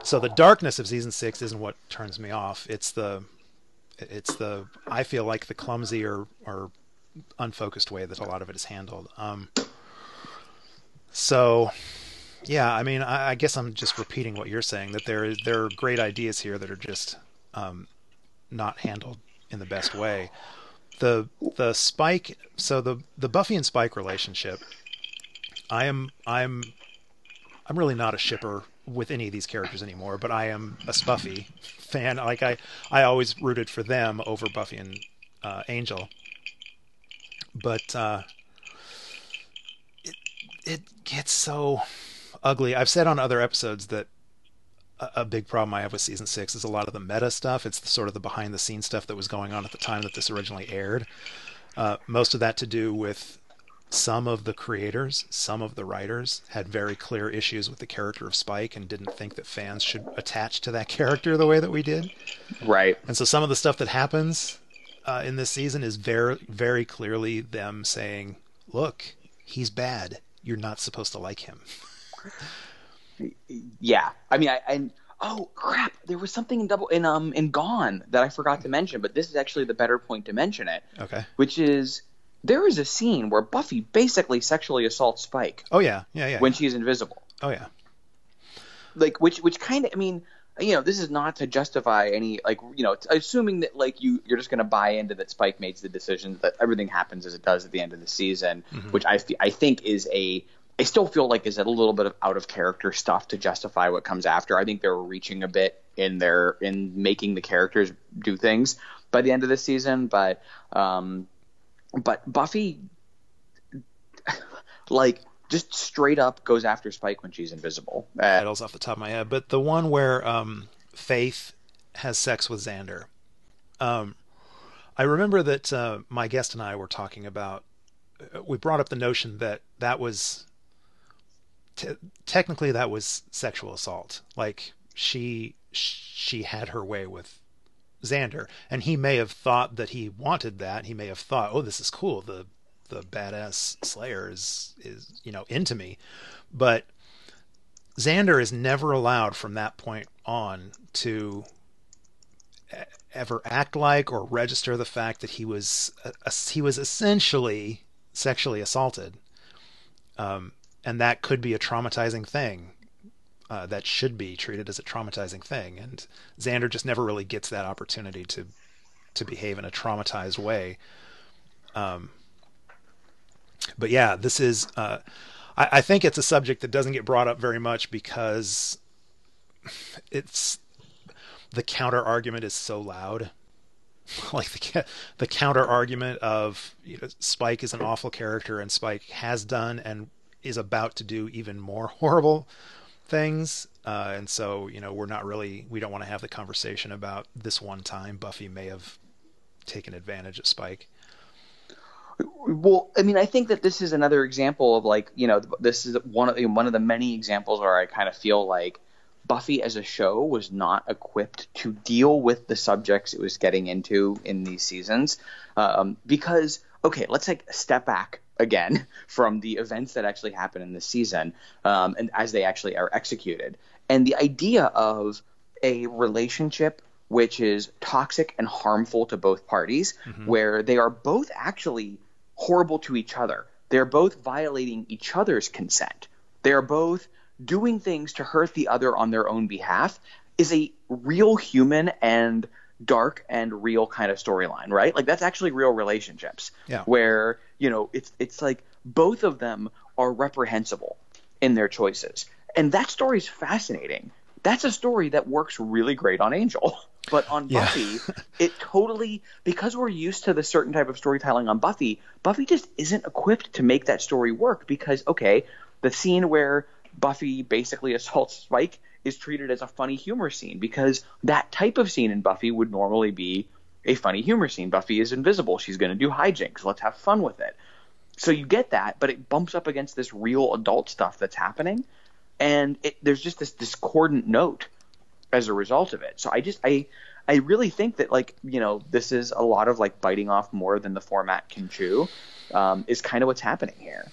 So the darkness of season 6 isn't what turns me off. It's the I feel like the clumsy or unfocused way that a lot of it is handled. So, yeah, I mean, I guess I'm just repeating what you're saying, that there are great ideas here that are just not handled in the best way. The Spike, so the Buffy and Spike relationship, I'm really not a shipper with any of these characters anymore, but I am a Spuffy fan. Like I always rooted for them over Buffy and Angel, but it gets so ugly. I've said on other episodes that a big problem I have with season 6 is a lot of the meta stuff. It's the sort of the behind the scenes stuff that was going on at the time that this originally aired. Most of that to do with some of the creators, some of the writers had very clear issues with the character of Spike and didn't think that fans should attach to that character the way that we did. Right. And so some of the stuff that happens in this season is very, very clearly them saying, "Look, he's bad. You're not supposed to like him." Yeah, I mean, oh crap, there was something in Gone that I forgot to mention, but this is actually the better point to mention it. Okay. Which is there is a scene where Buffy basically sexually assaults Spike. Oh yeah. When she's invisible. Oh yeah. Like which kind of, I mean, this is not to justify any, like, assuming that, like, you're just going to buy into that Spike makes the decisions, that everything happens as it does at the end of the season, mm-hmm. which I think is I still feel like is a little bit of out of character stuff to justify what comes after. I think they're reaching a bit in making the characters do things. by the end of the season. But Buffy, like, just straight up goes after Spike when she's invisible. Titles off the top of my head, but the one where Faith has sex with Xander. I remember that my guest and I were talking about. We brought up the notion that that was technically that was sexual assault. Like she had her way with Xander, and he may have thought that he wanted that. He may have thought, oh, this is cool. The badass Slayer is into me, but Xander is never allowed from that point on to ever act like or register the fact that he was essentially sexually assaulted, and that could be a traumatizing thing. That should be treated as a traumatizing thing, and Xander just never really gets that opportunity to behave in a traumatized way. But yeah, this is I think it's a subject that doesn't get brought up very much because it's. The counter argument is so loud. Like the counter argument of Spike is an awful character and Spike has done and is about to do even more horrible things. And so, we don't want to have the conversation about this one time Buffy may have taken advantage of Spike. Well, I mean, I think that this is another example of this is one of the many examples where I kind of feel like Buffy as a show was not equipped to deal with the subjects it was getting into in these seasons, because, okay, let's take a step back again from the events that actually happen in this season, and as they actually are executed. And the idea of a relationship which is toxic and harmful to both parties, mm-hmm. where they are both actually horrible to each other. They're both violating each other's consent. They're both doing things to hurt the other on their own behalf is a real human and dark and real kind of storyline, right? Like that's actually real relationships, yeah. Where, it's like both of them are reprehensible in their choices. And that story is fascinating. That's a story that works really great on Angel, but on Buffy, it totally, because we're used to the certain type of storytelling on Buffy, Buffy just isn't equipped to make that story work because, okay, the scene where Buffy basically assaults Spike is treated as a funny humor scene because that type of scene in Buffy would normally be a funny humor scene. Buffy is invisible. She's going to do hijinks. Let's have fun with it. So you get that, but it bumps up against this real adult stuff that's happening. And there's just this discordant note as a result of it. So I really think that this is a lot of biting off more than the format can chew, is kind of what's happening here.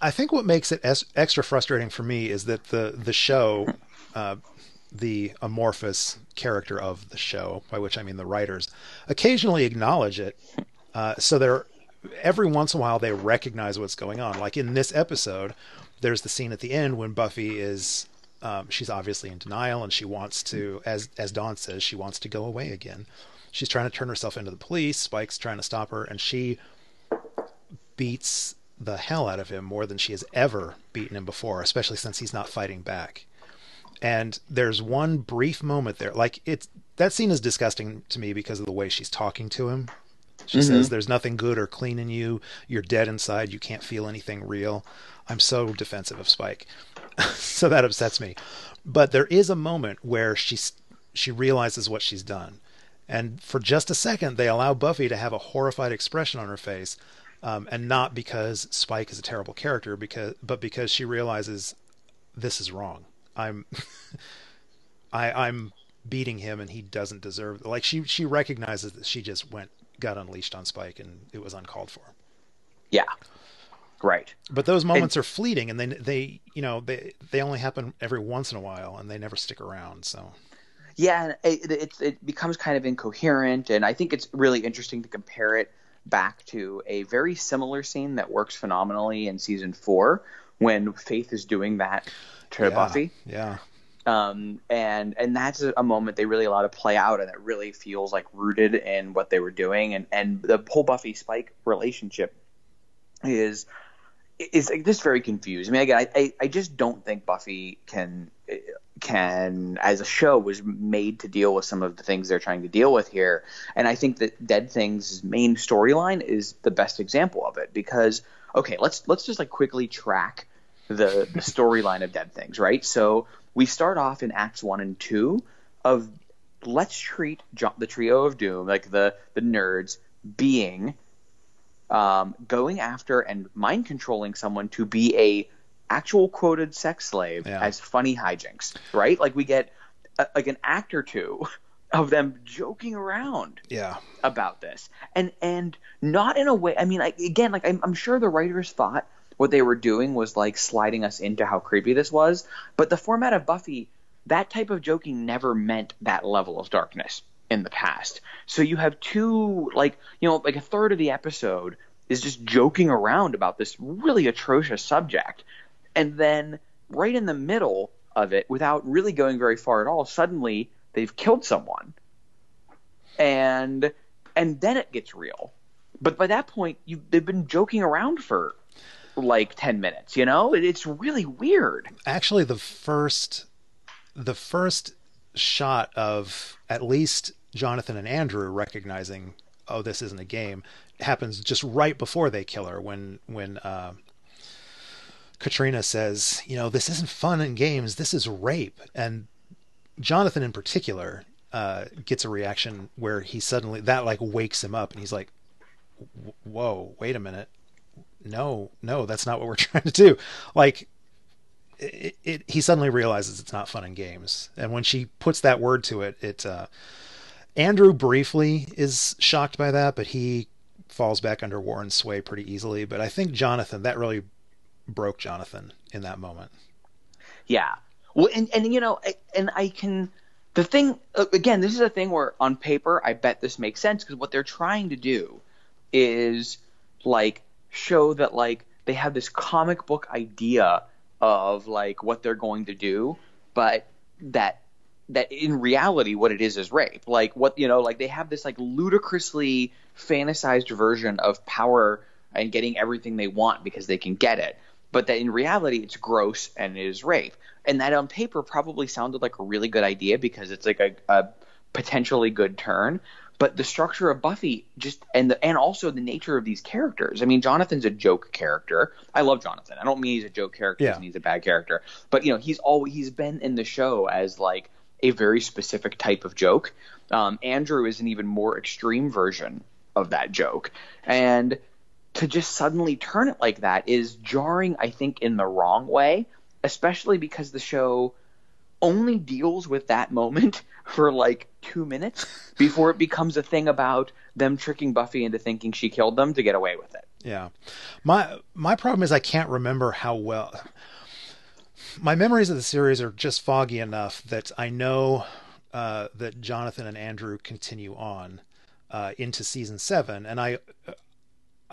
I think what makes it extra frustrating for me is that the show, the amorphous character of the show, by which I mean the writers, occasionally acknowledge it. So every once in a while they recognize what's going on. Like in this episode, there's the scene at the end when Buffy is she's obviously in denial and she wants to, as Dawn says, she wants to go away again. She's trying to turn herself into the police. Spike's trying to stop her, and she beats the hell out of him more than she has ever beaten him before, especially since he's not fighting back. And there's one brief moment there. That scene is disgusting to me because of the way she's talking to him. She mm-hmm. says, "There's nothing good or clean in you. You're dead inside. You can't feel anything real." I'm so defensive of Spike. So that upsets me. But there is a moment where she realizes what she's done. And for just a second, they allow Buffy to have a horrified expression on her face. And not because Spike is a terrible character, but because she realizes this is wrong. I'm beating him, and he doesn't deserve. She recognizes that she just got unleashed on Spike, and it was uncalled for. Yeah, right. But those moments are fleeting, and they only happen every once in a while, and they never stick around. So. Yeah, it becomes kind of incoherent, and I think it's really interesting to compare it back to a very similar scene that works phenomenally in season 4 when Faith is doing that to Buffy. Yeah. And that's a moment they really allow to play out, and it really feels rooted in what they were doing. And the whole Buffy Spike relationship is is like, just very confused. I mean, again, I just don't think Buffy can as a show was made to deal with some of the things they're trying to deal with here. And I think that Dead Things' main storyline is the best example of it, because okay, let's just like quickly track the storyline of Dead Things, right? So we start off in Acts 1 and 2 of let's treat the trio of doom, like the nerds, being going after and mind controlling someone to be a actual quoted sex slave, yeah, as funny hijinks, right? Like we get like an act or two of them joking around, yeah, about this, and not in a way. I mean, again, like I'm sure the writers thought what they were doing was like sliding us into how creepy this was, but the format of Buffy, that type of joking never meant that level of darkness in the past. So you have two, like, you know, like a third of the episode is just joking around about this really atrocious subject. And then right in the middle of it, without really going very far at all, suddenly they've killed someone. And then it gets real. But by that point, they've been joking around for like 10 minutes, you know? It's really weird. Actually, the first shot of at least Jonathan and Andrew recognizing, oh, this isn't a game, happens just right before they kill her, when Katrina says, you know, this isn't fun and games, this is rape. And Jonathan in particular gets a reaction where he suddenly, that like wakes him up, and he's like, whoa, wait a minute. No, that's not what we're trying to do. Like he suddenly realizes it's not fun and games. And when she puts that word to it, Andrew briefly is shocked by that, but he falls back under Warren's sway pretty easily. But I think Jonathan, that really broke Jonathan in that moment. Yeah. Well, and you know, and I can, the thing, again, this is a thing where on paper, I bet this makes sense, because what they're trying to do is like show that like they have this comic book idea of like what they're going to do, but that in reality what it is rape. Like, what, you know, like they have this like ludicrously fantasized version of power and getting everything they want because they can get it, but that in reality it's gross and it is rape. And that on paper probably sounded like a really good idea because it's like a potentially good turn, but the structure of Buffy just and also the nature of these characters. I mean, Jonathan's a joke character. I love Jonathan. I don't mean he's a joke character, yeah, and he's a bad character, but you know, he's been in the show as like a very specific type of joke. Andrew is an even more extreme version of that joke, and to just suddenly turn it like that is jarring, I think, in the wrong way, especially because the show only deals with that moment for like 2 minutes before it becomes a thing about them tricking Buffy into thinking she killed them to get away with it. Yeah. My problem is I can't remember how well. My memories of the series are just foggy enough that I know that Jonathan and Andrew continue on into season 7, and I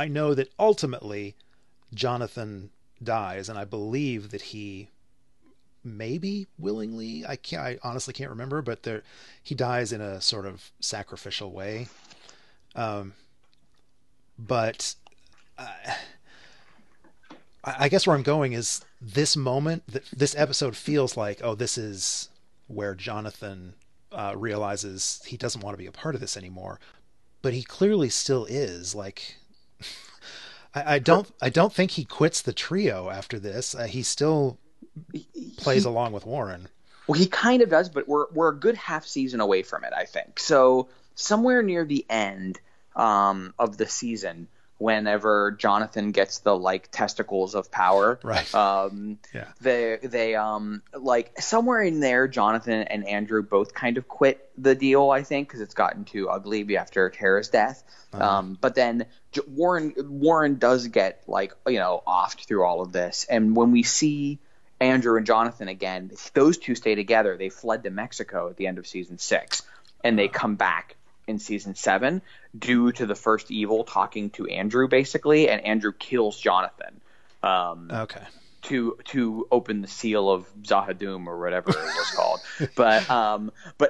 know that ultimately Jonathan dies, and I believe that he maybe willingly, I honestly can't remember, but he dies in a sort of sacrificial way. I guess where I'm going is this moment, that this episode feels like, oh, this is where Jonathan realizes he doesn't want to be a part of this anymore, but he clearly still is. Like, I don't think he quits the trio after this. He still plays along with Warren. Well, he kind of does, but we're a good half season away from it, I think. So somewhere near the end of the season, whenever Jonathan gets the like testicles of power, right? Yeah. They like somewhere in there, Jonathan and Andrew both kind of quit the deal, I think, because it's gotten too ugly after Tara's death. Uh-huh. But then Warren does get like, you know, offed through all of this, and when we see Andrew and Jonathan again, those two stay together. They fled to Mexico at the end of season 6, and they come back in season 7 due to the first evil talking to Andrew, basically, and Andrew kills Jonathan to open the seal of Zahadum or whatever it was called. But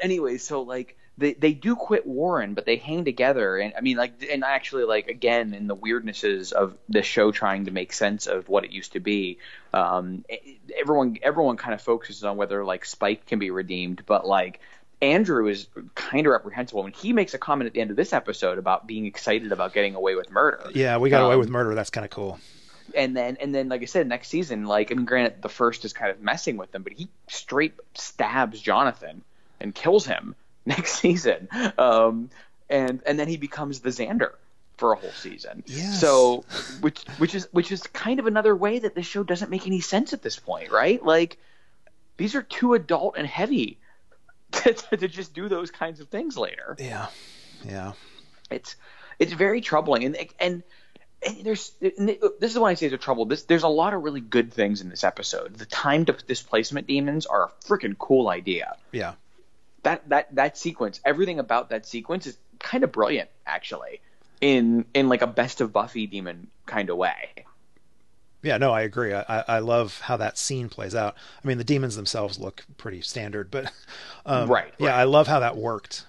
anyway, so like They do quit Warren, but they hang together. And I mean, like, and actually, like, again, in the weirdnesses of the show trying to make sense of what it used to be, everyone kind of focuses on whether, like, Spike can be redeemed, but, like, Andrew is kind of reprehensible when he makes a comment at the end of this episode about being excited about getting away with murder. Yeah, we got away with murder. That's kind of cool. And then, like I said, next season, like, I mean, granted, the first is kind of messing with them, but he straight stabs Jonathan and kills him next season. And then he becomes the Xander for a whole season. Yes. So, which is kind of another way that this show doesn't make any sense at this point, right? Like, these are too adult and heavy to just do those kinds of things later. Yeah. It's very troubling, and this is why I say it's a trouble. There's a lot of really good things in this episode. The time displacement demons are a freaking cool idea. Yeah. That sequence, everything about that sequence is kind of brilliant, actually, in like a best of Buffy demon kind of way. Yeah, no, I agree. I love how that scene plays out. I mean, the demons themselves look pretty standard, but right. Yeah, I love how that worked.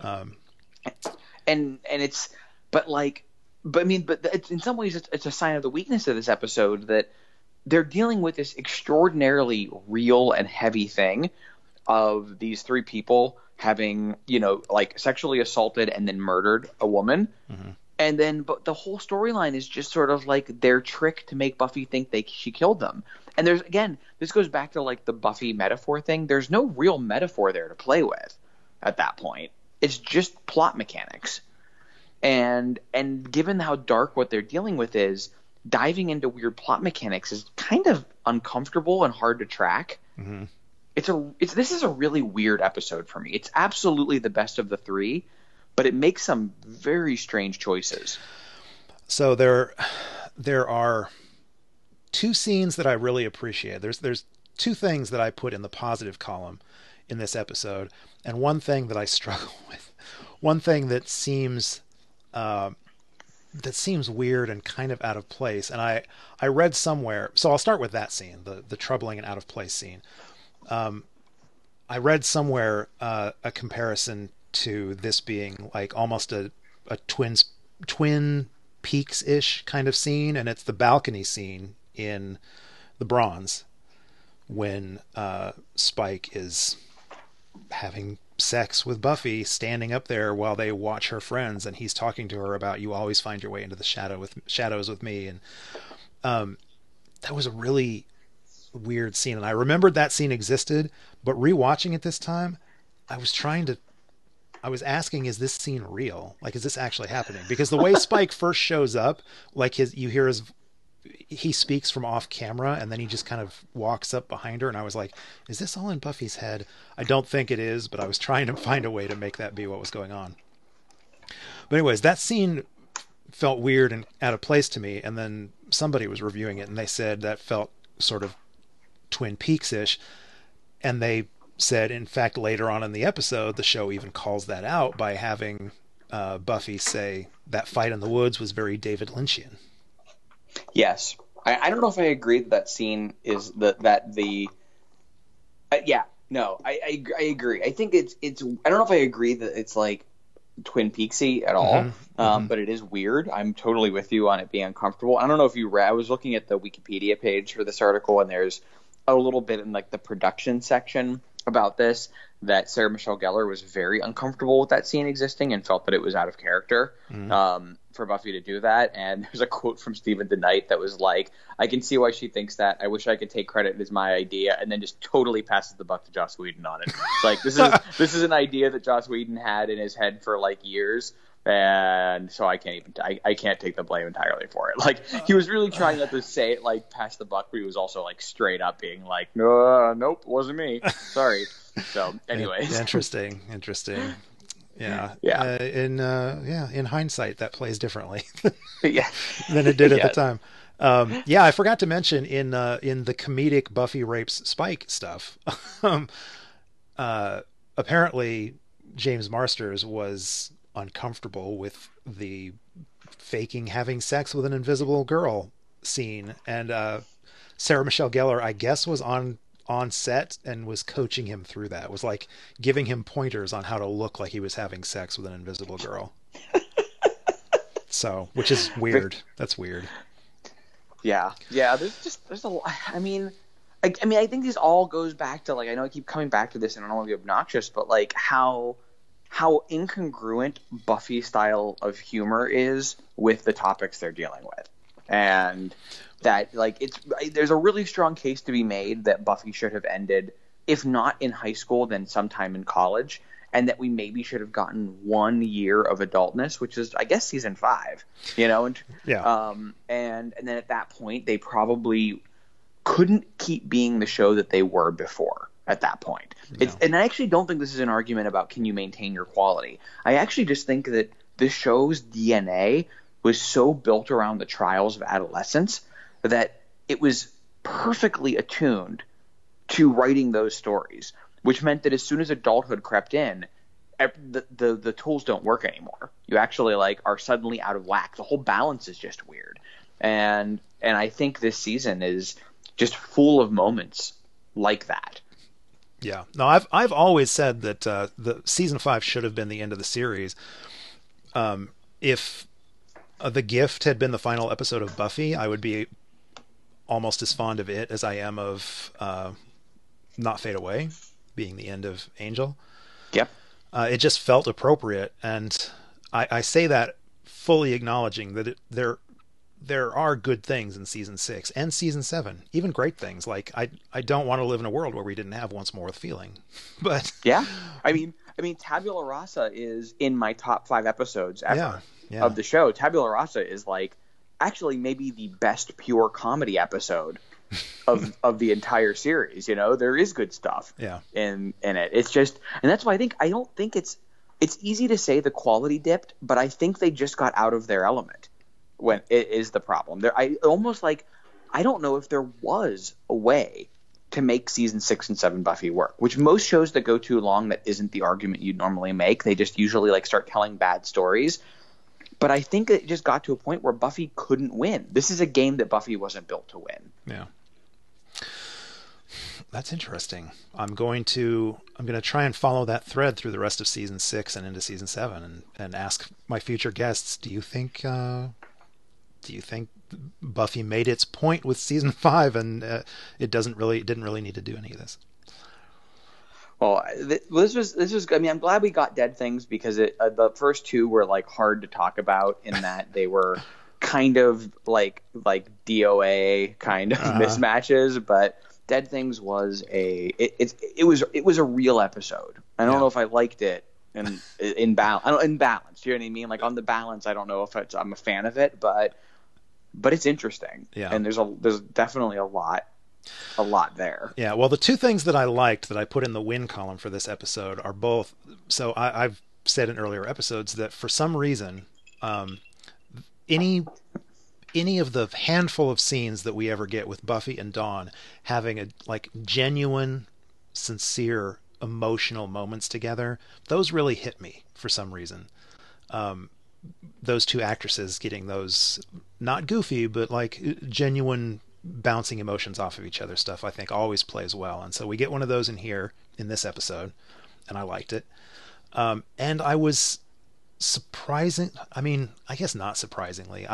But it's, in some ways, it's a sign of the weakness of this episode that they're dealing with this extraordinarily real and heavy thing of these three people having, you know, like, sexually assaulted and then murdered a woman. Mm-hmm. And then, but the whole storyline is just sort of like their trick to make Buffy think she killed them. And there's, again, this goes back to like the Buffy metaphor thing. There's no real metaphor there to play with at that point. It's just plot mechanics. And given how dark what they're dealing with is, diving into weird plot mechanics is kind of uncomfortable and hard to track. Mm-hmm. This is a really weird episode for me. It's absolutely the best of the three, but it makes some very strange choices. So there are two scenes that I really appreciate. There's two things that I put in the positive column in this episode, and one thing that I struggle with. One thing that seems weird and kind of out of place. And I read somewhere, so I'll start with that scene, the troubling and out of place scene. I read somewhere a comparison to this being like almost a Twin Peaks-ish kind of scene, and it's the balcony scene in The Bronze when Spike is having sex with Buffy, standing up there while they watch her friends, and he's talking to her about, "You always find your way into the shadows with me," and that was a really weird scene, and I remembered that scene existed, but rewatching it this time, I was asking, is this scene real? Like, is this actually happening? Because the way Spike first shows up, like he speaks from off camera and then he just kind of walks up behind her. And I was like, is this all in Buffy's head? I don't think it is, but I was trying to find a way to make that be what was going on. But anyways, that scene felt weird and out of place to me. And then somebody was reviewing it and they said that felt sort of Twin Peaks-ish. And they said, in fact, later on in the episode, the show even calls that out by having Buffy say that fight in the woods was very David Lynchian. Yes. I don't know if I agree that scene is I agree. I think it's I don't know if I agree that it's like Twin Peaksy at all. Mm-hmm. But it is weird. I'm totally with you on it being uncomfortable. I don't know if you read, I was looking at the Wikipedia page for this article, and there's a little bit in like the production section about this that Sarah Michelle Gellar was very uncomfortable with that scene existing and felt that it was out of character for Buffy to do that. And there's a quote from Stephen DeKnight that was like, "I can see why she thinks that. I wish I could take credit. It is my idea." And then just totally passes the buck to Joss Whedon on it. It's like, this is an idea that Joss Whedon had in his head for like years. And so I can't take the blame entirely for it. Like, he was really trying not to say it like pass the buck, but he was also like straight up being like, "No, nope, wasn't me. Sorry." So anyways. Interesting. Yeah. Yeah. In hindsight, that plays differently than it did at the time. I forgot to mention in the comedic Buffy rapes Spike stuff, apparently James Marsters was uncomfortable with the faking having sex with an invisible girl scene, and Sarah Michelle Gellar, I guess, was on on set and was coaching him through that. It was like giving him pointers on how to look like he was having sex with an invisible girl. So, which is weird. That's weird. Yeah. Yeah. There's a lot. I mean, I think this all goes back to, like, I know I keep coming back to this and I don't want to be obnoxious, but like how incongruent Buffy's style of humor is with the topics they're dealing with. And that, like, there's a really strong case to be made that Buffy should have ended, if not in high school, then sometime in college, and that we maybe should have gotten 1 year of adultness, which is, I guess, season 5, you know? And, yeah. And then at that point, they probably couldn't keep being the show that they were before at that point. No. And I actually don't think this is an argument about can you maintain your quality. I actually just think that the show's DNA was so built around the trials of adolescence that it was perfectly attuned to writing those stories, which meant that as soon as adulthood crept in, the tools don't work anymore. You actually, like, are suddenly out of whack. The whole balance is just weird. And I think this season is just full of moments like that. Yeah. No, I've always said that the season 5 should have been the end of the series. If The Gift had been the final episode of Buffy, I would be almost as fond of it as I am of Not Fade Away being the end of Angel. Yep. It just felt appropriate, and I say that fully acknowledging that there are good things in season 6 and season 7, even great things. Like I don't want to live in a world where we didn't have Once More with Feeling, but yeah, I mean, Tabula Rasa is in my top 5 episodes ever. Yeah. Yeah. Of the show. Tabula Rasa is, like, actually maybe the best pure comedy episode of the entire series. You know, there is good stuff in it. It's just, and that's why I don't think it's easy to say the quality dipped, but I think they just got out of their element when it is the problem. I don't know if there was a way to make season 6 and 7 Buffy work, which most shows that go too long, that isn't the argument you'd normally make. They just usually, like, start telling bad stories. But I think it just got to a point where Buffy couldn't win. This is a game that Buffy wasn't built to win. Yeah. That's interesting. I'm going to try and follow that thread through the rest of season 6 and into season 7 and ask my future guests, do you think Buffy made its point with season 5 and it didn't really need to do any of this? Well, this was. I mean, I'm glad we got Dead Things, because the first 2 were, like, hard to talk about in that they were kind of like DOA kind of mismatches. But Dead Things was it was a real episode. I don't know if I liked it in balance. Do you know what I mean? Like, on the balance, I don't know if I'm a fan of it, but it's interesting. Yeah. And there's definitely a lot there. Yeah. Well, the 2 things that I liked that I put in the win column for this episode are both. So I've said in earlier episodes that for some reason, any of the handful of scenes that we ever get with Buffy and Dawn having a, like, genuine, sincere, emotional moments together, those really hit me for some reason. Those 2 actresses getting those not goofy, but, like, genuine bouncing emotions off of each other stuff, I think always plays well. And so we get one of those in here in this episode, and I liked it. And I was not surprisingly, I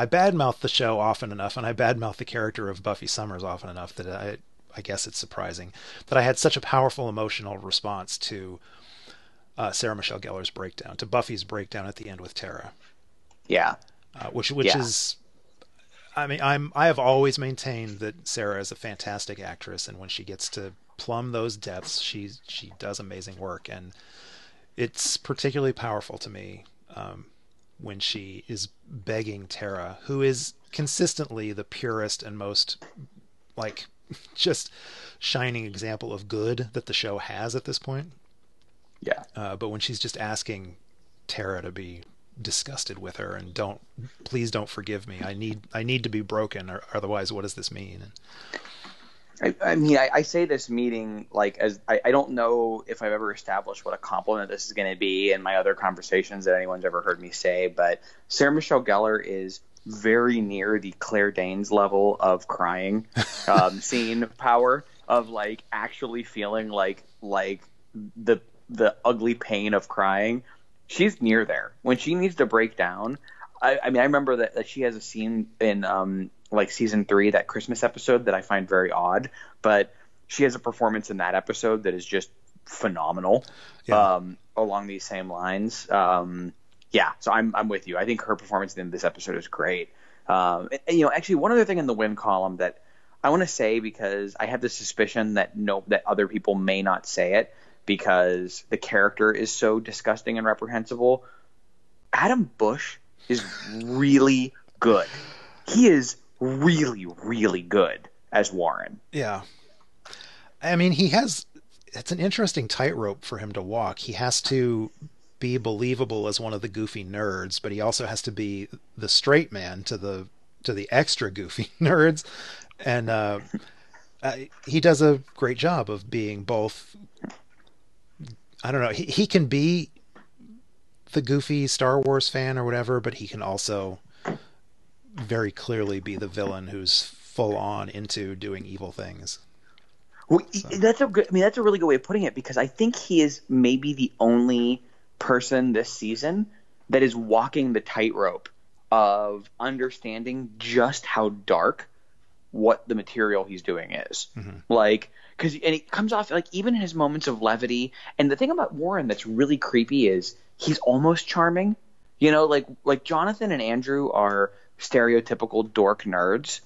badmouth the show often enough, and I badmouth the character of Buffy Summers often enough that I guess it's surprising that I had such a powerful emotional response to Sarah Michelle Gellar's breakdown, to Buffy's breakdown at the end with Tara. Yeah. Which is, I mean, I have always maintained that Sarah is a fantastic actress, and when she gets to plumb those depths, she does amazing work, and it's particularly powerful to me when she is begging Tara, who is consistently the purest and most, like, just shining example of good that the show has at this point. Yeah. But when she's just asking Tara to be disgusted with her and please don't forgive me, I need to be broken, or otherwise what does this mean? And I mean I say this meeting, like, as I don't know if I've ever established what a compliment this is going to be in my other conversations that anyone's ever heard me say, but Sarah Michelle Gellar is very near the Claire Danes level of crying scene power. of like actually feeling like the ugly pain of crying, she's near there when she needs to break down. I mean, I remember that she has a scene in like season 3, that Christmas episode, that I find very odd, but she has a performance in that episode that is just phenomenal. Yeah. Along these same lines. Yeah, so I'm with you. I think her performance in this episode is great. And, you know, actually, one other thing in the win column that I want to say, because I have the suspicion that other people may not say it because the character is so disgusting and reprehensible. Adam Busch is really good. He is really, really good as Warren. Yeah. I mean, it's an interesting tightrope for him to walk. He has to be believable as one of the goofy nerds, but he also has to be the straight man to the extra goofy nerds. And he does a great job of being both. I don't know. He can be the goofy Star Wars fan or whatever, but he can also very clearly be the villain who's full on into doing evil things. Well, so. That's a really good way of putting it, because I think he is maybe the only person this season that is walking the tightrope of understanding just how dark what the material he's doing is. Mm-hmm. Like, and it comes off like even in his moments of levity. And the thing about Warren that's really creepy is he's almost charming, you know, like Jonathan and Andrew are stereotypical dork nerds,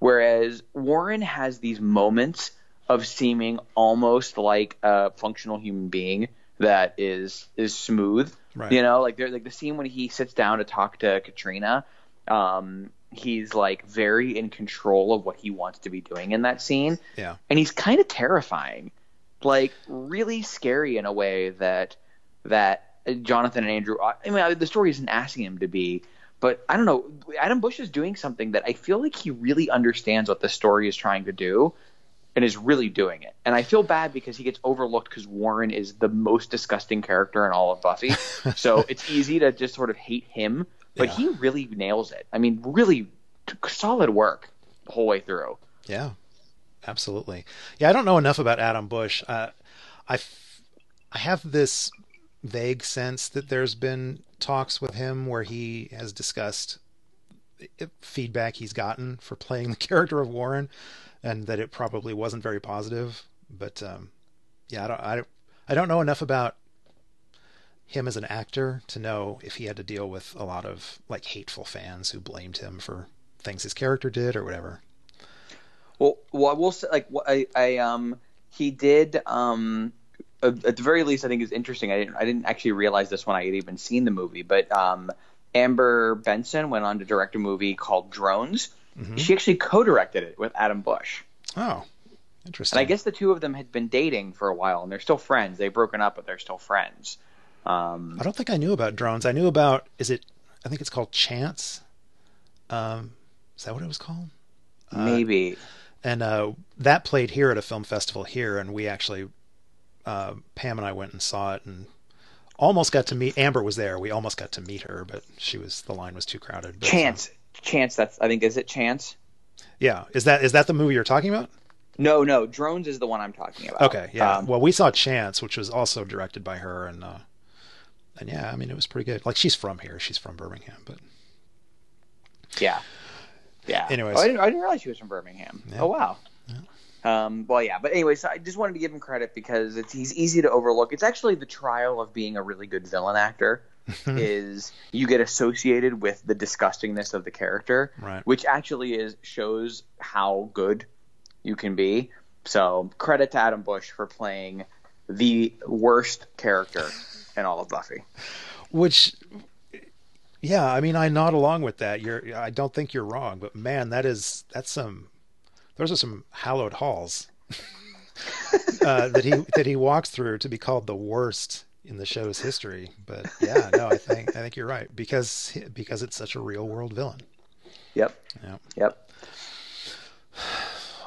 whereas Warren has these moments of seeming almost like a functional human being that is smooth, right. You know, like there's like the scene when he sits down to talk to Katrina. He's like very in control of what he wants to be doing in that scene. Yeah. And he's kind of terrifying, like really scary in a way that Jonathan and Andrew, I mean, the story isn't asking him to be, but I don't know. Adam Busch is doing something that I feel like he really understands what the story is trying to do and is really doing it. And I feel bad because he gets overlooked because Warren is the most disgusting character in all of Buffy. So it's easy to just sort of hate him, but yeah. He really nails it. I mean, really solid work the whole way through. Yeah, absolutely. Yeah, I don't know enough about Adam Busch. I have this vague sense that there's been talks with him where he has discussed feedback he's gotten for playing the character of Warren, and that it probably wasn't very positive. But yeah, I don't know enough about him as an actor to know if he had to deal with a lot of like hateful fans who blamed him for things his character did or whatever. Well, I will say, like, he did at the very least, I think is interesting. I didn't actually realize this when I had even seen the movie, but Amber Benson went on to direct a movie called Drones. Mm-hmm. She actually co-directed it with Adam Busch. Oh, interesting. And I guess the two of them had been dating for a while, and they're still friends. They've broken up, but they're still friends. I don't think I knew about Drones. I knew about, I think it's called Chance. Is that what it was called? Maybe. And that played here at a film festival here, and we actually, Pam and I went and saw it, and almost got to meet, Amber was there. We almost got to meet her, but the line was too crowded. But, Chance. Chance, that's, I think, is it Chance? Yeah. Is that the movie you're talking about? No. Drones is the one I'm talking about. Okay. Yeah. Well, we saw Chance, which was also directed by her, and yeah, I mean, it was pretty good. Like, she's from here. She's from Birmingham, but yeah. Yeah. Anyways. Oh, I didn't realize she was from Birmingham. Yeah. Oh, wow. Yeah. Well, yeah, but anyway, so I just wanted to give him credit because he's easy to overlook. It's actually the trial of being a really good villain actor. Is you get associated with the disgustingness of the character, right. Which actually shows how good you can be. So credit to Adam Busch for playing the worst character in all of Buffy. Which, yeah, I mean, I nod along with that. I don't think you're wrong, but man, those are some hallowed halls that he walks through to be called the worst in the show's history. But yeah, no, I think you're right because it's such a real world villain. Yep.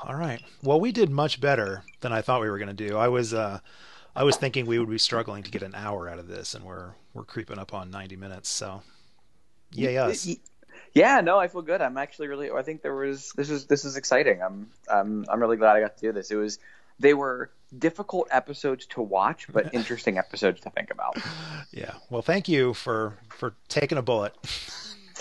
All right. Well, we did much better than I thought we were going to do. I was thinking we would be struggling to get an hour out of this, and we're creeping up on 90 minutes. So, yay us. Yeah, no, I feel good. I'm actually really. I think there was. This is exciting. I'm really glad I got to do this. They were difficult episodes to watch, but interesting episodes to think about. Yeah. Well, thank you for taking a bullet,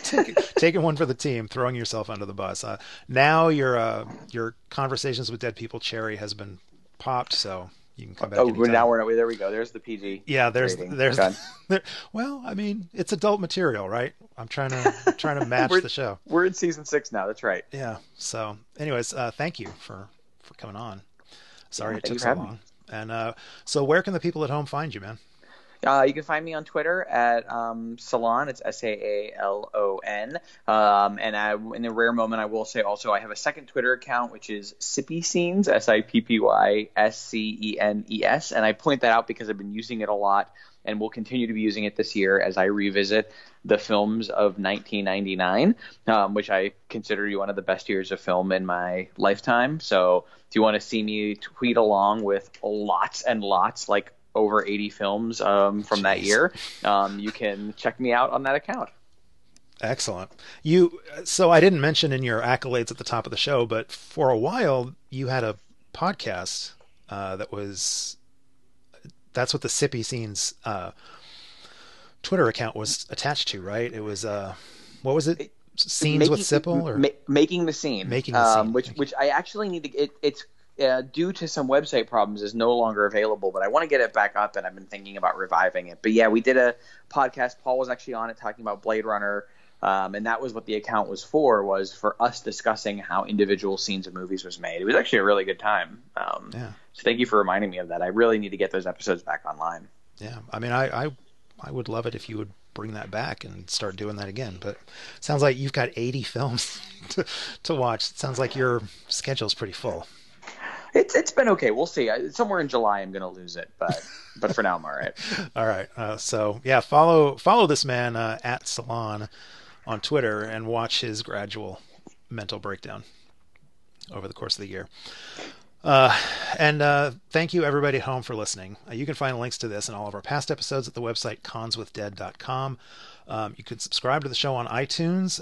taking one for the team, throwing yourself under the bus. Now your Conversations with Dead People cherry has been popped, so you can come back. Oh, now we're there. We go. There's the PG. Yeah. Well, I mean, it's adult material, right? I'm trying to match the show. We're in season 6 now. That's right. Yeah. So, anyways, thank you for coming on. Sorry it took so long. And so where can the people at home find you, man? You can find me on Twitter at Salon. It's SAALON. And in a rare moment, I will say also I have a second Twitter account, which is Sippy Scenes, SIPPYSCENES. And I point that out because I've been using it a lot and will continue to be using it this year as I revisit the films of 1999, which I consider to be one of the best years of film in my lifetime. So if you want to see me tweet along with lots and lots, like over 80 films from that year, you can check me out on that account. Excellent. So I didn't mention in your accolades at the top of the show, but for a while you had a podcast that's what the Sippy Scenes Twitter account was attached to, right? It was what was it? Scenes with Sipple, or Making the Scene? Making the Scene, which I actually need to. It's due to some website problems is no longer available, but I want to get it back up, and I've been thinking about reviving it. But yeah, we did a podcast. Paul was actually on it talking about Blade Runner. And that was what the account was for us discussing how individual scenes of movies was made. It was actually a really good time. Yeah. So thank you for reminding me of that. I really need to get those episodes back online. Yeah. I mean, I would love it if you would bring that back and start doing that again, but it sounds like you've got 80 films to watch. It sounds like your schedule's pretty full. It's been okay. We'll see. Somewhere in July, I'm going to lose it, but for now, I'm all right. All right. So yeah, follow this man at Salon on Twitter and watch his gradual mental breakdown over the course of the year. And thank you everybody at home for listening. You can find links to this and all of our past episodes at the website conswithdead.com. You can subscribe to the show on iTunes.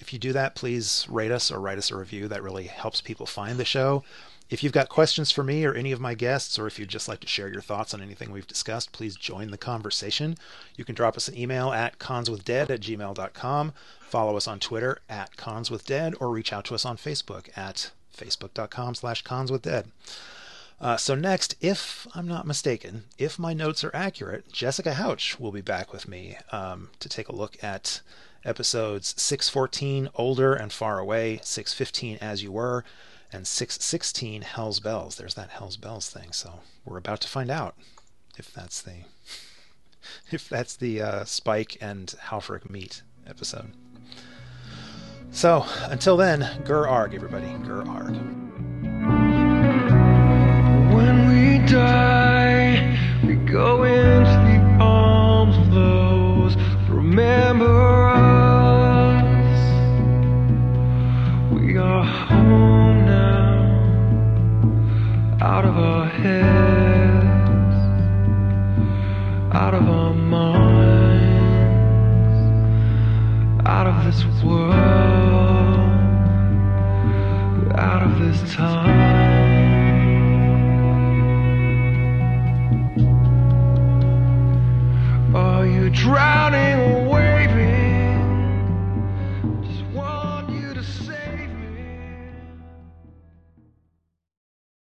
If you do that, please rate us or write us a review. That really helps people find the show. If you've got questions for me or any of my guests, or if you'd just like to share your thoughts on anything we've discussed, please join the conversation. You can drop us an email at conswithdead@gmail.com, follow us on Twitter at conswithdead, or reach out to us on Facebook at facebook.com/conswithdead. So next, if I'm not mistaken, if my notes are accurate, Jessica Houch will be back with me to take a look at episodes 614, Older and Far Away, 615, As You Were, and 616, Hell's Bells. There's that Hell's Bells thing. So we're about to find out if that's the Spike and Halfrek meet episode. So until then, gur arg, everybody. Gur arg. When we die, we go into the arms of those who remember us. We are home. Out of our heads, out of our minds, out of this world, out of this time.